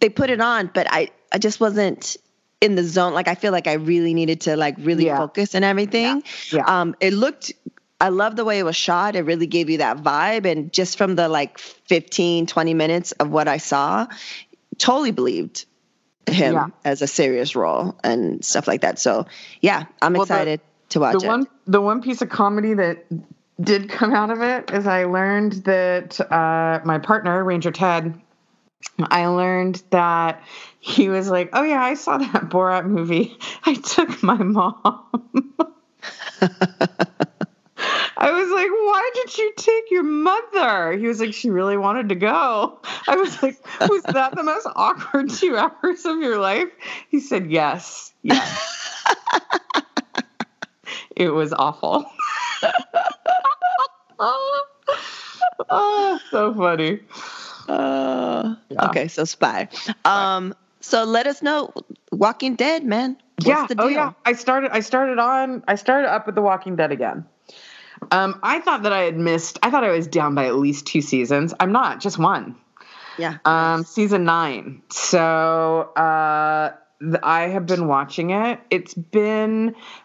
they put it on, but I just wasn't in the zone. Like, I feel like I really needed to like really focus and everything. Yeah. Yeah. I love the way it was shot. It really gave you that vibe. And just from the like 15, 20 minutes of what I saw, totally believed him as a serious role and stuff like that. So yeah, I'm excited to watch it. The one piece of comedy that did come out of it is I learned that my partner, Ranger Ted, I learned that he was like, oh, yeah, I saw that Borat movie. I took my mom. I was like, why did you take your mother? He was like, she really wanted to go. I was like, was that the most awkward 2 hours of your life? He said, yes. It was awful. Oh, so funny. Yeah. Okay, so Spy. So let us know, Walking Dead, man. What's the deal? Oh yeah. I started up with the Walking Dead again. I thought that I thought I was down by at least 2 seasons. I'm not, just 1. Yeah. Season 9. So I have been watching it. It's a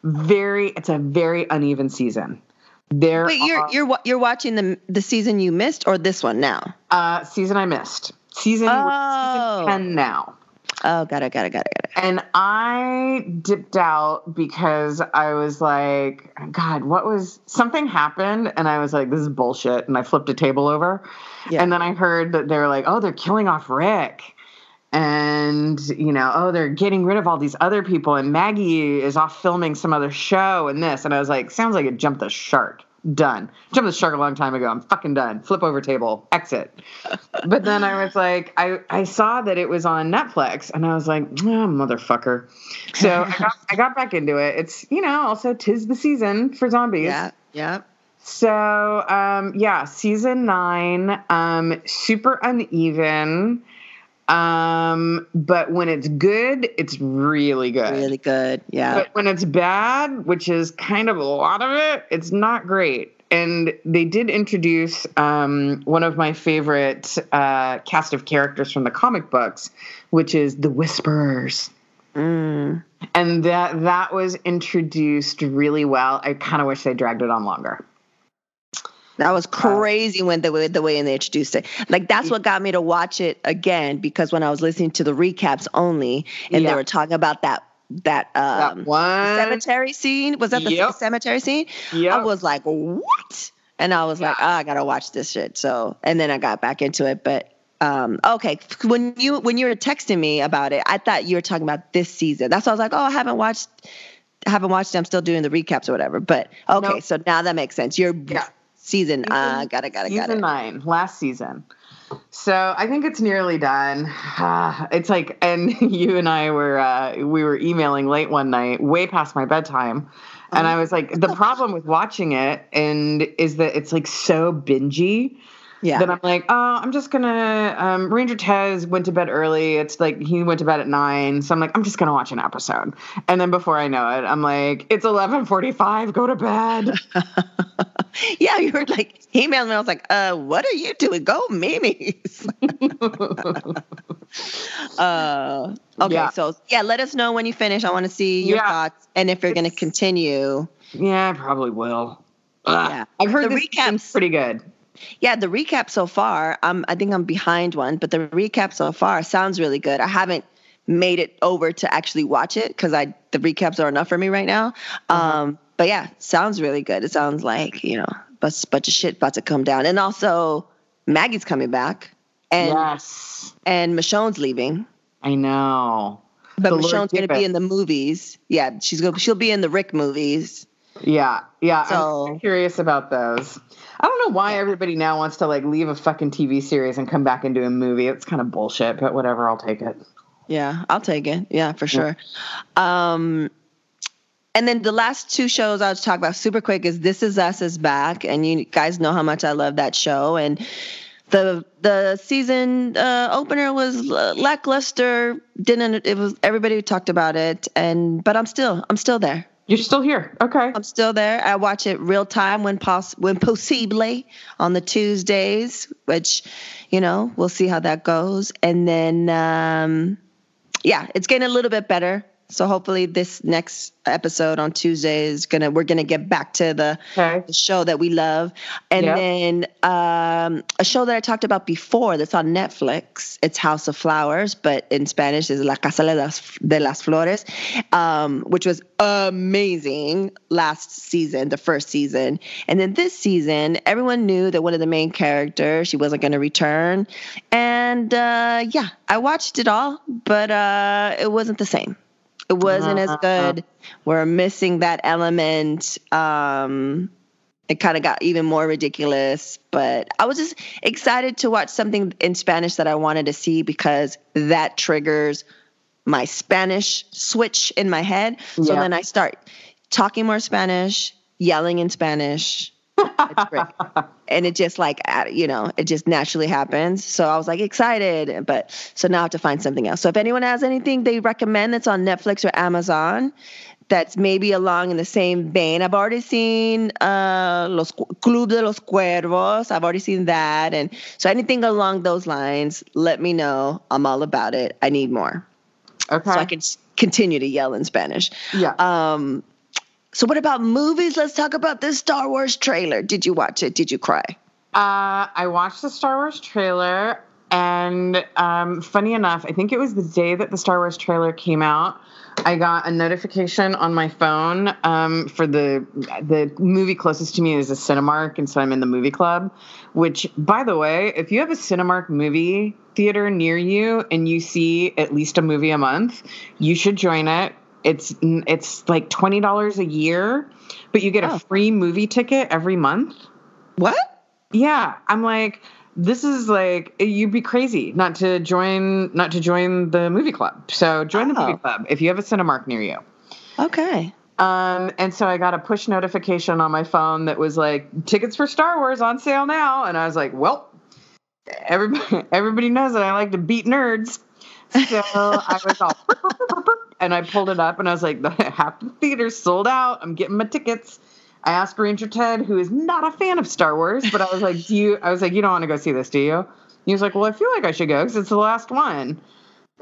very uneven season. Wait, you're watching the season you missed or this one now? Season I missed. Season 10 now. Oh, got it. And I dipped out because I was like, God, something happened? And I was like, this is bullshit. And I flipped a table over. Yeah. And then I heard that they were like, oh, they're killing off Rick. And, you know, oh, they're getting rid of all these other people. And Maggie is off filming some other show and this. And I was like, sounds like it jumped the shark. done. Jumped the shark a long time ago. I'm fucking done. Flip over table. Exit. But then I was like, I saw that it was on Netflix, and I was like, oh, motherfucker. So I got back into it. It's, you know, also 'tis the season for zombies. Yeah, yeah. So, season 9, super uneven. But when it's good, it's really good. Really good, yeah. But when it's bad, which is kind of a lot of it, it's not great. And they did introduce one of my favorite cast of characters from the comic books, which is the Whisperers. Mm. And that was introduced really well. I kind of wish they dragged it on longer. That was crazy when the way they introduced it. Like, that's what got me to watch it again, because when I was listening to the recaps only, and they were talking about that one cemetery scene. Was that the cemetery scene? Yep. I was like, what? And I was like, oh, I gotta watch this shit. So, and then I got back into it. But okay, when you were texting me about it, I thought you were talking about this season. That's why I was like, oh, I haven't watched it. I'm still doing the recaps or whatever. But okay, so now that makes sense. You're season. Got it. Season 9, last season. So I think it's nearly done. It's like, and you and I were, we were emailing late one night, way past my bedtime. And I was like, the problem with watching it is that it's like so bingy. Yeah. Then I'm like, oh, I'm just going to, Ranger Ted went to bed early. It's like, he went to bed at 9. So I'm like, I'm just going to watch an episode. And then before I know it, I'm like, it's 11:45. Go to bed. Yeah. You were like, he emailed me. I was like, what are you doing? Go Mimi's. Okay. Yeah. So yeah, let us know when you finish. I want to see your thoughts. And if you're going to continue. Yeah, I probably will. Yeah. I've heard the recap's pretty good. Yeah, the recap so far, I think I'm behind one, but the recap so far sounds really good. I haven't made it over to actually watch it because the recaps are enough for me right now. But yeah, sounds really good. It sounds like, you know, a bunch of shit about to come down. And also Maggie's coming back. And, and Michonne's leaving. I know. But Michonne's going to be in the movies. Yeah, she'll be in the Rick movies. Yeah. So, I'm curious about those. I don't know why everybody now wants to like leave a fucking TV series and come back and do a movie. It's kind of bullshit, but whatever. I'll take it. Yeah, I'll take it. Yeah, for sure. Yeah. And then the last two shows I'll talk about super quick is This Is Us is back. And you guys know how much I love that show. And the season opener was lackluster. Everybody talked about it. But I'm still there. You're still here. Okay. I'm still there. I watch it real time when possibly on the Tuesdays, which, you know, we'll see how that goes. And then, it's getting a little bit better. So hopefully this next episode on Tuesday we're going to get back to the show that we love. And then a show that I talked about before that's on Netflix. It's House of Flowers, but in Spanish is La Casa de las Flores, which was amazing last season, the first season. And then this season, everyone knew that one of the main characters, she wasn't going to return. And I watched it all, but it wasn't the same. It wasn't as good. We're missing that element. It kind of got even more ridiculous, but I was just excited to watch something in Spanish that I wanted to see because that triggers my Spanish switch in my head. Yeah. So then I start talking more Spanish, yelling in Spanish. It's great. And it just like, you know, it just naturally happens. So I was like excited, but so now I have to find something else. So if anyone has anything they recommend that's on Netflix or Amazon, that's maybe along in the same vein. I've already seen Club de los Cuervos. I've already seen that. And so anything along those lines, let me know. I'm all about it. I need more. Okay. So I can continue to yell in Spanish. Yeah. So what about movies? Let's talk about this Star Wars trailer. Did you watch it? Did you cry? I watched the Star Wars trailer, and funny enough, I think it was the day that the Star Wars trailer came out. I got a notification on my phone for the movie closest to me is a Cinemark, and so I'm in the movie club, which, by the way, if you have a Cinemark movie theater near you and you see at least a movie a month, you should join it. It's like $20 a year, but you get a free movie ticket every month. What? Yeah. I'm like, this is like, you'd be crazy not to join the movie club. So join the movie club if you have a Cinemark near you. Okay. And so I got a push notification on my phone that was like, tickets for Star Wars on sale now. And I was like, well, everybody knows that I like to beat nerds. So I was all, and I pulled it up and I was like, half the theater's sold out. I'm getting my tickets. I asked Ranger Ted, who is not a fan of Star Wars, but I was like, you don't want to go see this, do you? And he was like, well, I feel like I should go because it's the last one.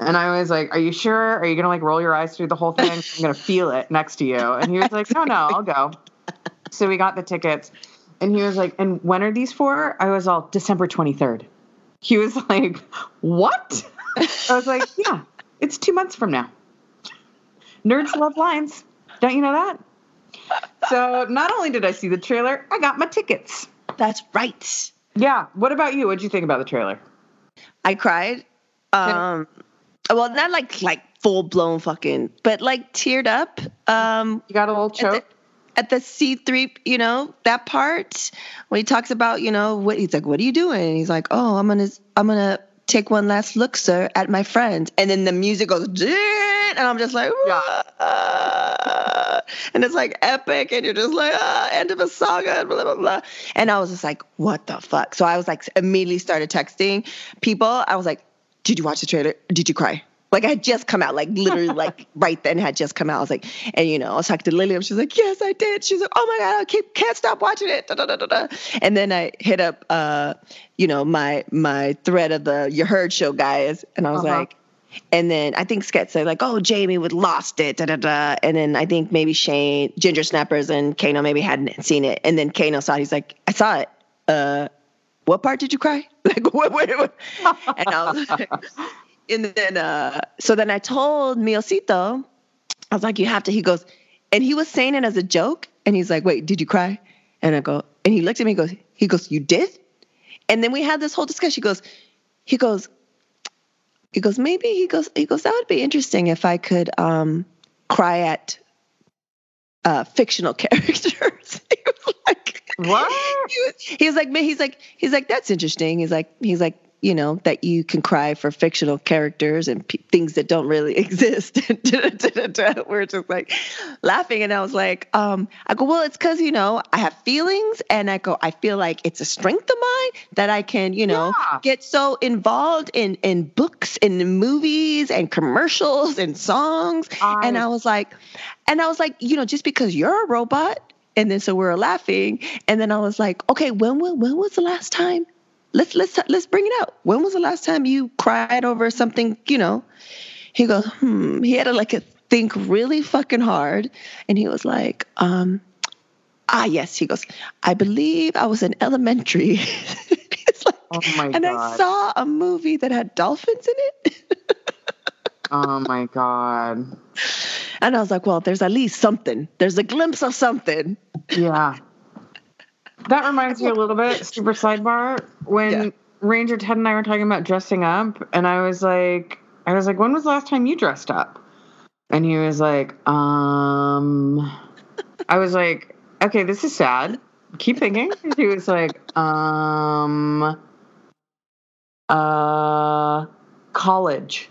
And I was like, are you sure? Are you going to like roll your eyes through the whole thing? I'm going to feel it next to you. And he was like, no, I'll go. So we got the tickets and he was like, and when are these for? I was all, December 23rd. He was like, what? I was like, yeah, it's 2 months from now. Nerds love lines. Don't you know that? So not only did I see the trailer, I got my tickets. That's right. Yeah. What about you? What'd you think about the trailer? I cried. Well, not like full blown fucking, but like teared up. You got a little choke at the C3, you know, that part when he talks about, you know, what he's like, what are you doing? And he's like, oh, I'm gonna take one last look, sir, at my friend. And then the music goes, and I'm just like, and it's like epic. And you're just like, end of a saga, blah, blah, blah. And I was just like, what the fuck? So I was like, immediately started texting people. I was like, did you watch the trailer? Did you cry? Like I had just come out, like literally like right then had just come out. I was like, and you know, I was talking to Lily and she's like, yes, I did. She's like, oh my God, I can't stop watching it. Da, da, da, da, da. And then I hit up, you know, my thread of the You Heard Show guys. And I was like, and then I think Sket said like, oh, Jamie would lost it. Da, da, da. And then I think maybe Shane, Ginger Snappers and Kano maybe hadn't seen it. And then Kano saw it. He's like, I saw it. What part did you cry? Like what? And I was like, and then, so then I told Miocito, I was like, you have to, he goes, and he was saying it as a joke. And he's like, wait, did you cry? And I go, and he looked at me, he goes, you did? And then we had this whole discussion. He goes, maybe he goes, that would be interesting if I could, cry at, fictional characters. He was like, what? He's like, that's interesting. He's like, you know, that you can cry for fictional characters and things that don't really exist. We're just like laughing. And I was like, I go, well, it's because, you know, I have feelings and I go, I feel like it's a strength of mine that I can, you know, get so involved in books and movies and commercials and songs. And I was like, you know, just because you're a robot. And then, so we were laughing. And then I was like, okay, when was the last time? Let's bring it out. When was the last time you cried over something, you know? He goes, He had to like think really fucking hard. And he was like, yes. He goes, I believe I was in elementary. It's like, oh my God. I saw a movie that had dolphins in it. Oh my God. And I was like, well, there's at least something. There's a glimpse of something. Yeah. That reminds me a little bit, super sidebar, when Ranger Ted and I were talking about dressing up, and I was like, when was the last time you dressed up? And he was like, I was like, okay, this is sad. Keep thinking. And he was like, college.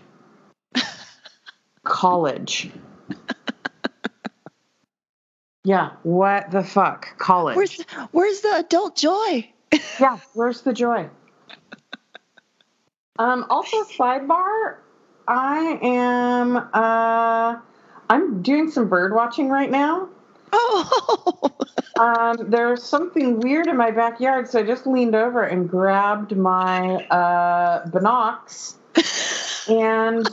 Yeah, what the fuck? College. Where's the adult joy? Yeah, where's the joy? Also, sidebar, I'm doing some bird watching right now. Oh! There's something weird in my backyard, so I just leaned over and grabbed my binocs. And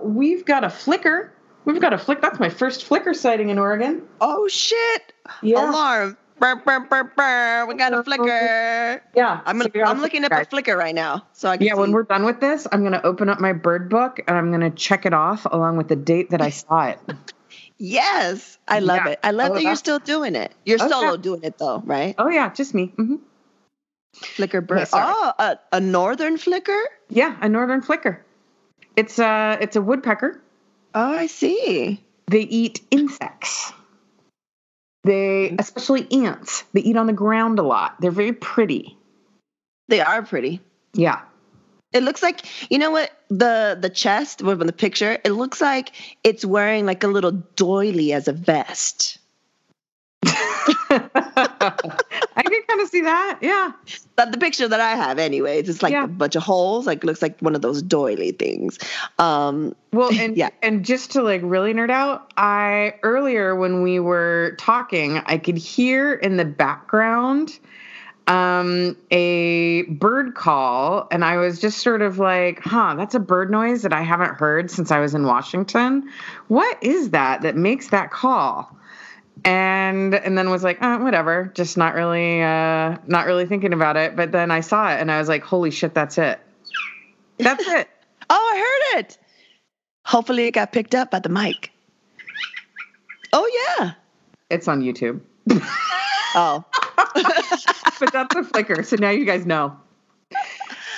we've got a flicker. We've got a flick. That's my first flicker sighting in Oregon. Oh, shit. Yeah. Alarm. Burr, burr, burr, burr. We got a flicker. Yeah. I'm looking up a flicker right now. So I can see. When we're done with this, I'm going to open up my bird book and I'm going to check it off along with the date that I saw it. Yes. I love it. I love that you're still doing it. You're solo doing it though, right? Oh, yeah. Just me. Mm-hmm. Flicker bird. Yeah, a northern flicker? Yeah, a northern flicker. It's a woodpecker. Oh, I see. They eat insects. They, especially ants, they eat on the ground a lot. They're very pretty. They are pretty. Yeah. It looks like, you know what, the chest on the picture, it looks like it's wearing like a little doily as a vest. I can kind of see that. Yeah. But the picture that I have anyways, it's like a bunch of holes. Like, looks like one of those doily things. And just to like really nerd out, earlier when we were talking, I could hear in the background a bird call, and I was just sort of like, that's a bird noise that I haven't heard since I was in Washington. What is that makes that call? And then was like, whatever, just not really thinking about it. But then I saw it and I was like, holy shit, that's it. That's it. Oh, I heard it. Hopefully it got picked up by the mic. Oh, yeah. It's on YouTube. Oh. But that's a flicker. So now you guys know.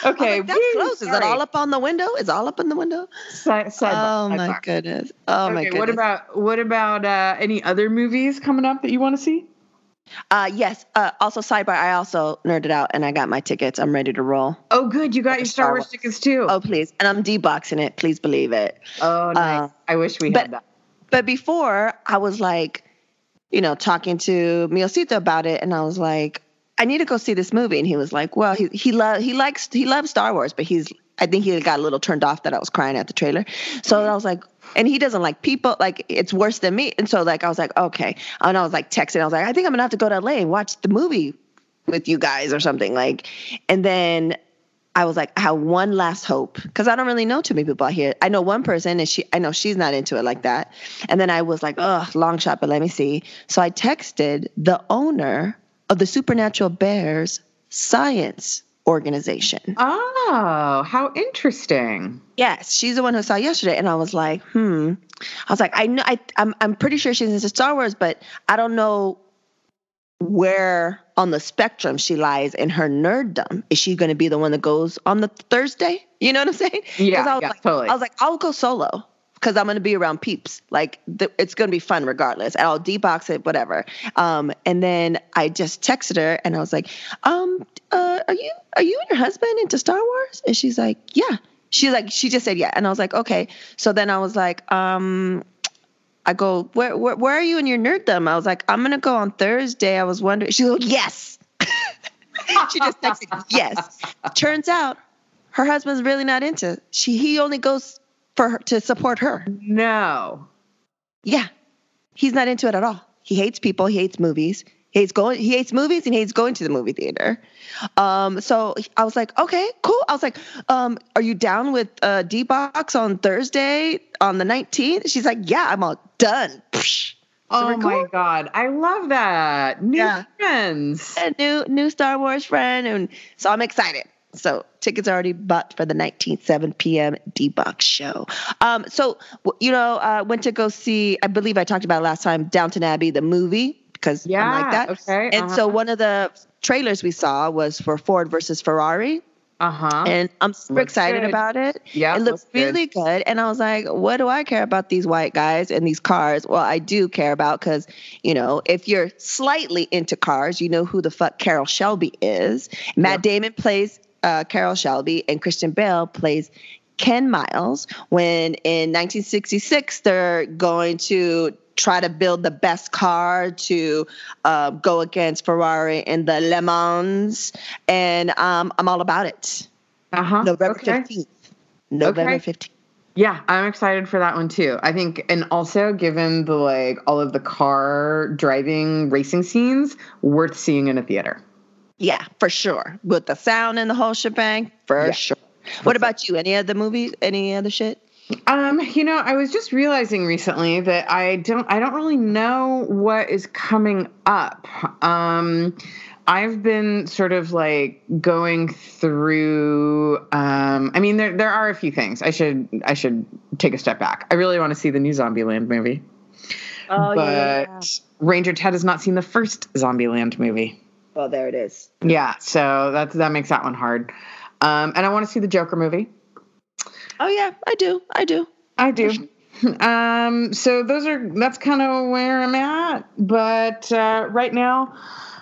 Okay. Like, that's close. Sorry. Is it all up on the window? It's all up in the window. My goodness. Oh, okay, my goodness. What about any other movies coming up that you want to see? Yes. Also, sidebar, I also nerded out and I got my tickets. I'm ready to roll. Oh, good. You got your Star Wars tickets too. Oh, please. And I'm deboxing it. Please believe it. Oh, nice. I wish we had that. But before, I was like, you know, talking to Miosito about it, and I was like, I need to go see this movie. And he was like, well, he loves Star Wars, but I think he got a little turned off that I was crying at the trailer. So I was like, and he doesn't like people, like it's worse than me. And so like, I was like, okay. And I was like texting, I was like, I think I'm gonna have to go to LA and watch the movie with you guys or something like, and then I was like, I have one last hope. Cause I don't really know too many people out here. I know one person and I know she's not into it like that. And then I was like, long shot, but let me see. So I texted the owner of the Supernatural Bears Science Organization. Oh, how interesting. Yes, she's the one who saw yesterday, and I was like, I was like, I know, I'm pretty sure she's into Star Wars, but I don't know where on the spectrum she lies in her nerddom. Is she going to be the one that goes on the Thursday? You know what I'm saying? Yeah, totally. I was like, I'll go solo. Because I'm going to be around peeps. Like, it's going to be fun regardless. And I'll debox it, whatever. And then I just texted her and I was like, are you and your husband into Star Wars? And she's like, yeah. She just said, yeah. And I was like, okay. So then I was like, I go, where are you in your nerddom? I was like, I'm going to go on Thursday. I was wondering. She goes, yes. She just texted, yes. Turns out her husband's really not into he only goes for her, to support her. No. Yeah. He's not into it at all. He hates people. He hates movies. He hates movies and he hates going to the movie theater. So I was like, okay, cool. I was like, are you down with D-Box on Thursday on the 19th? She's like, yeah, I'm all done. Psh. So oh my God. I love that. New friends. A new Star Wars friend. And so I'm excited. So tickets already bought for the 19th, 7 p.m. D-Box show. So, you know, went to go see, I believe I talked about it last time, Downton Abbey, the movie, because I'm like that. Okay, and so one of the trailers we saw was for Ford versus Ferrari. Uh-huh. And I'm super excited about it. Yeah, it looks really good. And I was like, what do I care about these white guys and these cars? Well, I do care about, because, you know, if you're slightly into cars, you know who the fuck Carol Shelby is. Matt Damon plays Carol Shelby, and Christian Bale plays Ken Miles, when in 1966 they're going to try to build the best car to go against Ferrari in the Le Mans, and I'm all about it. November 15th. November 15th. Yeah, I'm excited for that one too. I think, and also given the like all of the car driving racing scenes, worth seeing in a theater. Yeah, for sure. With the sound and the whole shebang, for sure. What about you? Any other movies? Any other shit? You know, I was just realizing recently that I don't really know what is coming up. I've been sort of like going through, I mean, there are a few things. I should take a step back. I really want to see the new Zombieland movie. Oh, but Ranger Ted has not seen the first Zombieland movie. Well, there it is. Yeah, so that makes that one hard. And I want to see the Joker movie. Oh, yeah, I do. So that's kind of where I'm at. But right now,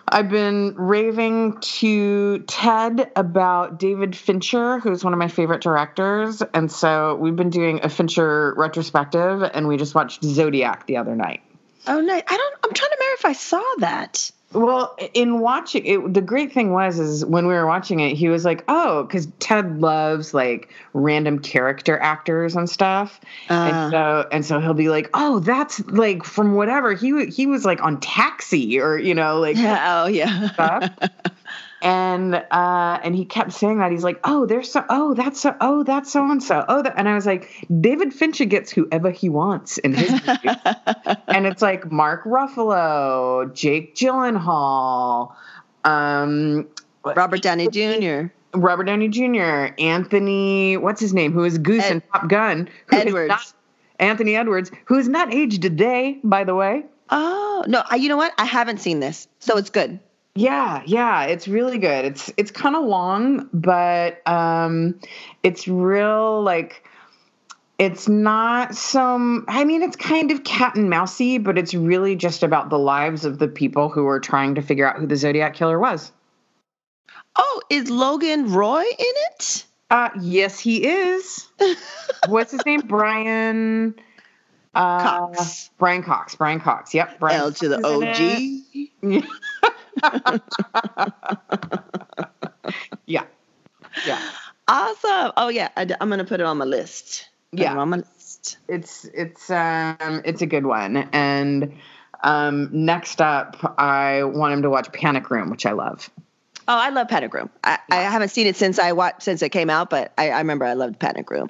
I've been raving to Ted about David Fincher, who's one of my favorite directors. And so we've been doing a Fincher retrospective, and we just watched Zodiac the other night. Oh, nice. I'm trying to remember if I saw that. Well, in watching it, the great thing was when we were watching it, he was like, oh, because Ted loves like random character actors and stuff. And so he'll be like, oh, that's like from whatever. He was like on Taxi or, you know, like, yeah, oh, yeah. Stuff. And he kept saying that. He's like, oh, that's so-and-so. Oh, and I was like, David Fincher gets whoever he wants in his movie. And it's like Mark Ruffalo, Jake Gyllenhaal, Robert Downey Jr., Anthony, what's his name, who is Goose in Top Gun. Anthony Edwards, who is not aged a day, by the way. Oh, no, you know what? I haven't seen this, so it's good. Yeah, it's really good. It's kind of long, but it's real, like, it's not some, I mean, it's kind of cat and mousey, but it's really just about the lives of the people who are trying to figure out who the Zodiac Killer was. Oh, is Logan Roy in it? Yes, he is. What's his name? Cox. Brian Cox. Yep. Brian L to the OG. Yeah. yeah awesome. Oh yeah, I'm gonna put it on my list. It's a good one. And next up, I want him to watch Panic Room, which I love. Oh, I love Panic Room. I haven't seen it since it came out, but I remember I loved Panic Room.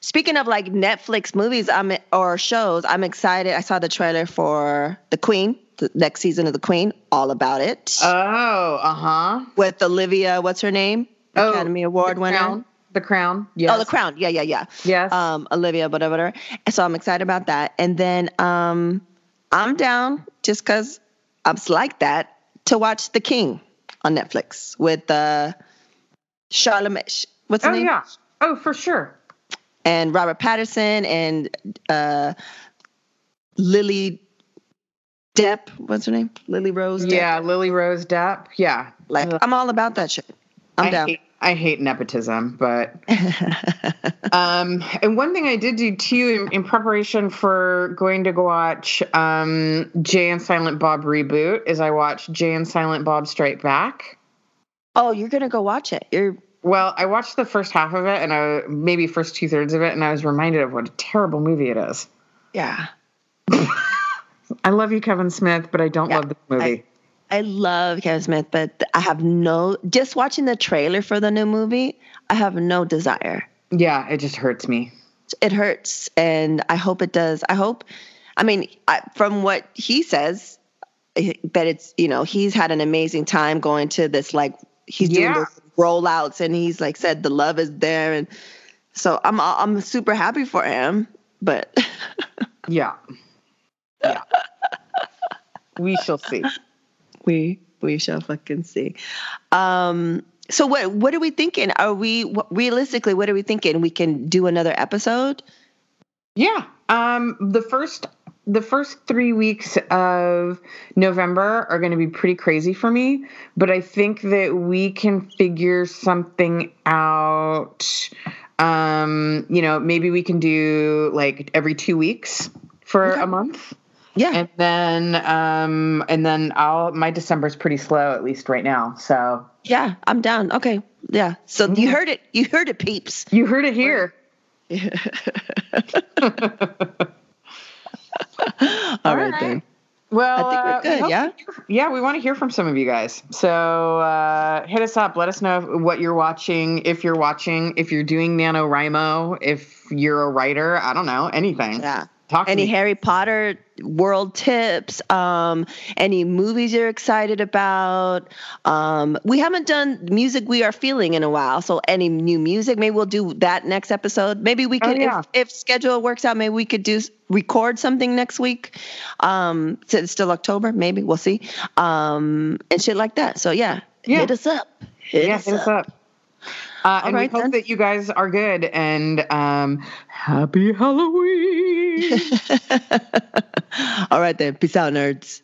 Speaking of like Netflix movies or shows, I'm excited. I saw the trailer for The Queen, the next season of The Queen, all about it. Oh, uh-huh. With Olivia, what's her name? Academy Award winner. The Crown. Yes. Oh, The Crown. Yeah. Yes. Olivia, whatever. And so I'm excited about that. And then I'm down, just because I'm like that, to watch The King on Netflix with Charlemagne. What's her name? Oh, yeah. Oh, for sure. And Robert Pattinson and Lily Depp. What's her name? Lily Rose Depp. Yeah, Lily Rose Depp. Yeah. Like, I'm all about that shit. I'm down. I hate nepotism, but... and one thing I did do, too, in preparation for going to go watch Jay and Silent Bob Reboot is I watched Jay and Silent Bob Straight Back. Oh, you're going to go watch it. Well, I watched the first half of it, and maybe first 2/3 of it, and I was reminded of what a terrible movie it is. Yeah. I love you, Kevin Smith, but I don't love this movie. I love Kevin Smith, but I have just watching the trailer for the new movie, I have no desire. Yeah, it just hurts me. It hurts, and I hope it does. From what he says, that it's, you know, he's had an amazing time going to this, like, he's doing those rollouts, and he's like said the love is there, and so I'm super happy for him. But yeah, we shall see. We shall fucking see. So what are we thinking? Are we realistically? What are we thinking? We can do another episode. Yeah. The first 3 weeks of November are going to be pretty crazy for me, but I think that we can figure something out. You know, maybe we can do like every 2 weeks for a month. Yeah. And then my December's pretty slow, at least right now. So yeah, I'm down. Okay. Yeah. So You heard it. You heard it, peeps. You heard it here. Yeah. All right then. Well, I think we're good, yeah? Yeah, we want to hear from some of you guys. So hit us up. Let us know what you're watching, if you're doing NaNoWriMo, if you're a writer. I don't know, anything. Yeah. Any Harry Potter World tips, any movies you're excited about. We haven't done Music We Are Feeling in a while, so any new music, maybe we'll do that next episode. Maybe we could, if schedule works out, maybe we could record something next week. Since it's still October, maybe, we'll see. And shit like that. So, yeah, hit us up. Hit us up. And we hope that you guys are good, and happy Halloween. All right then. Peace out, nerds.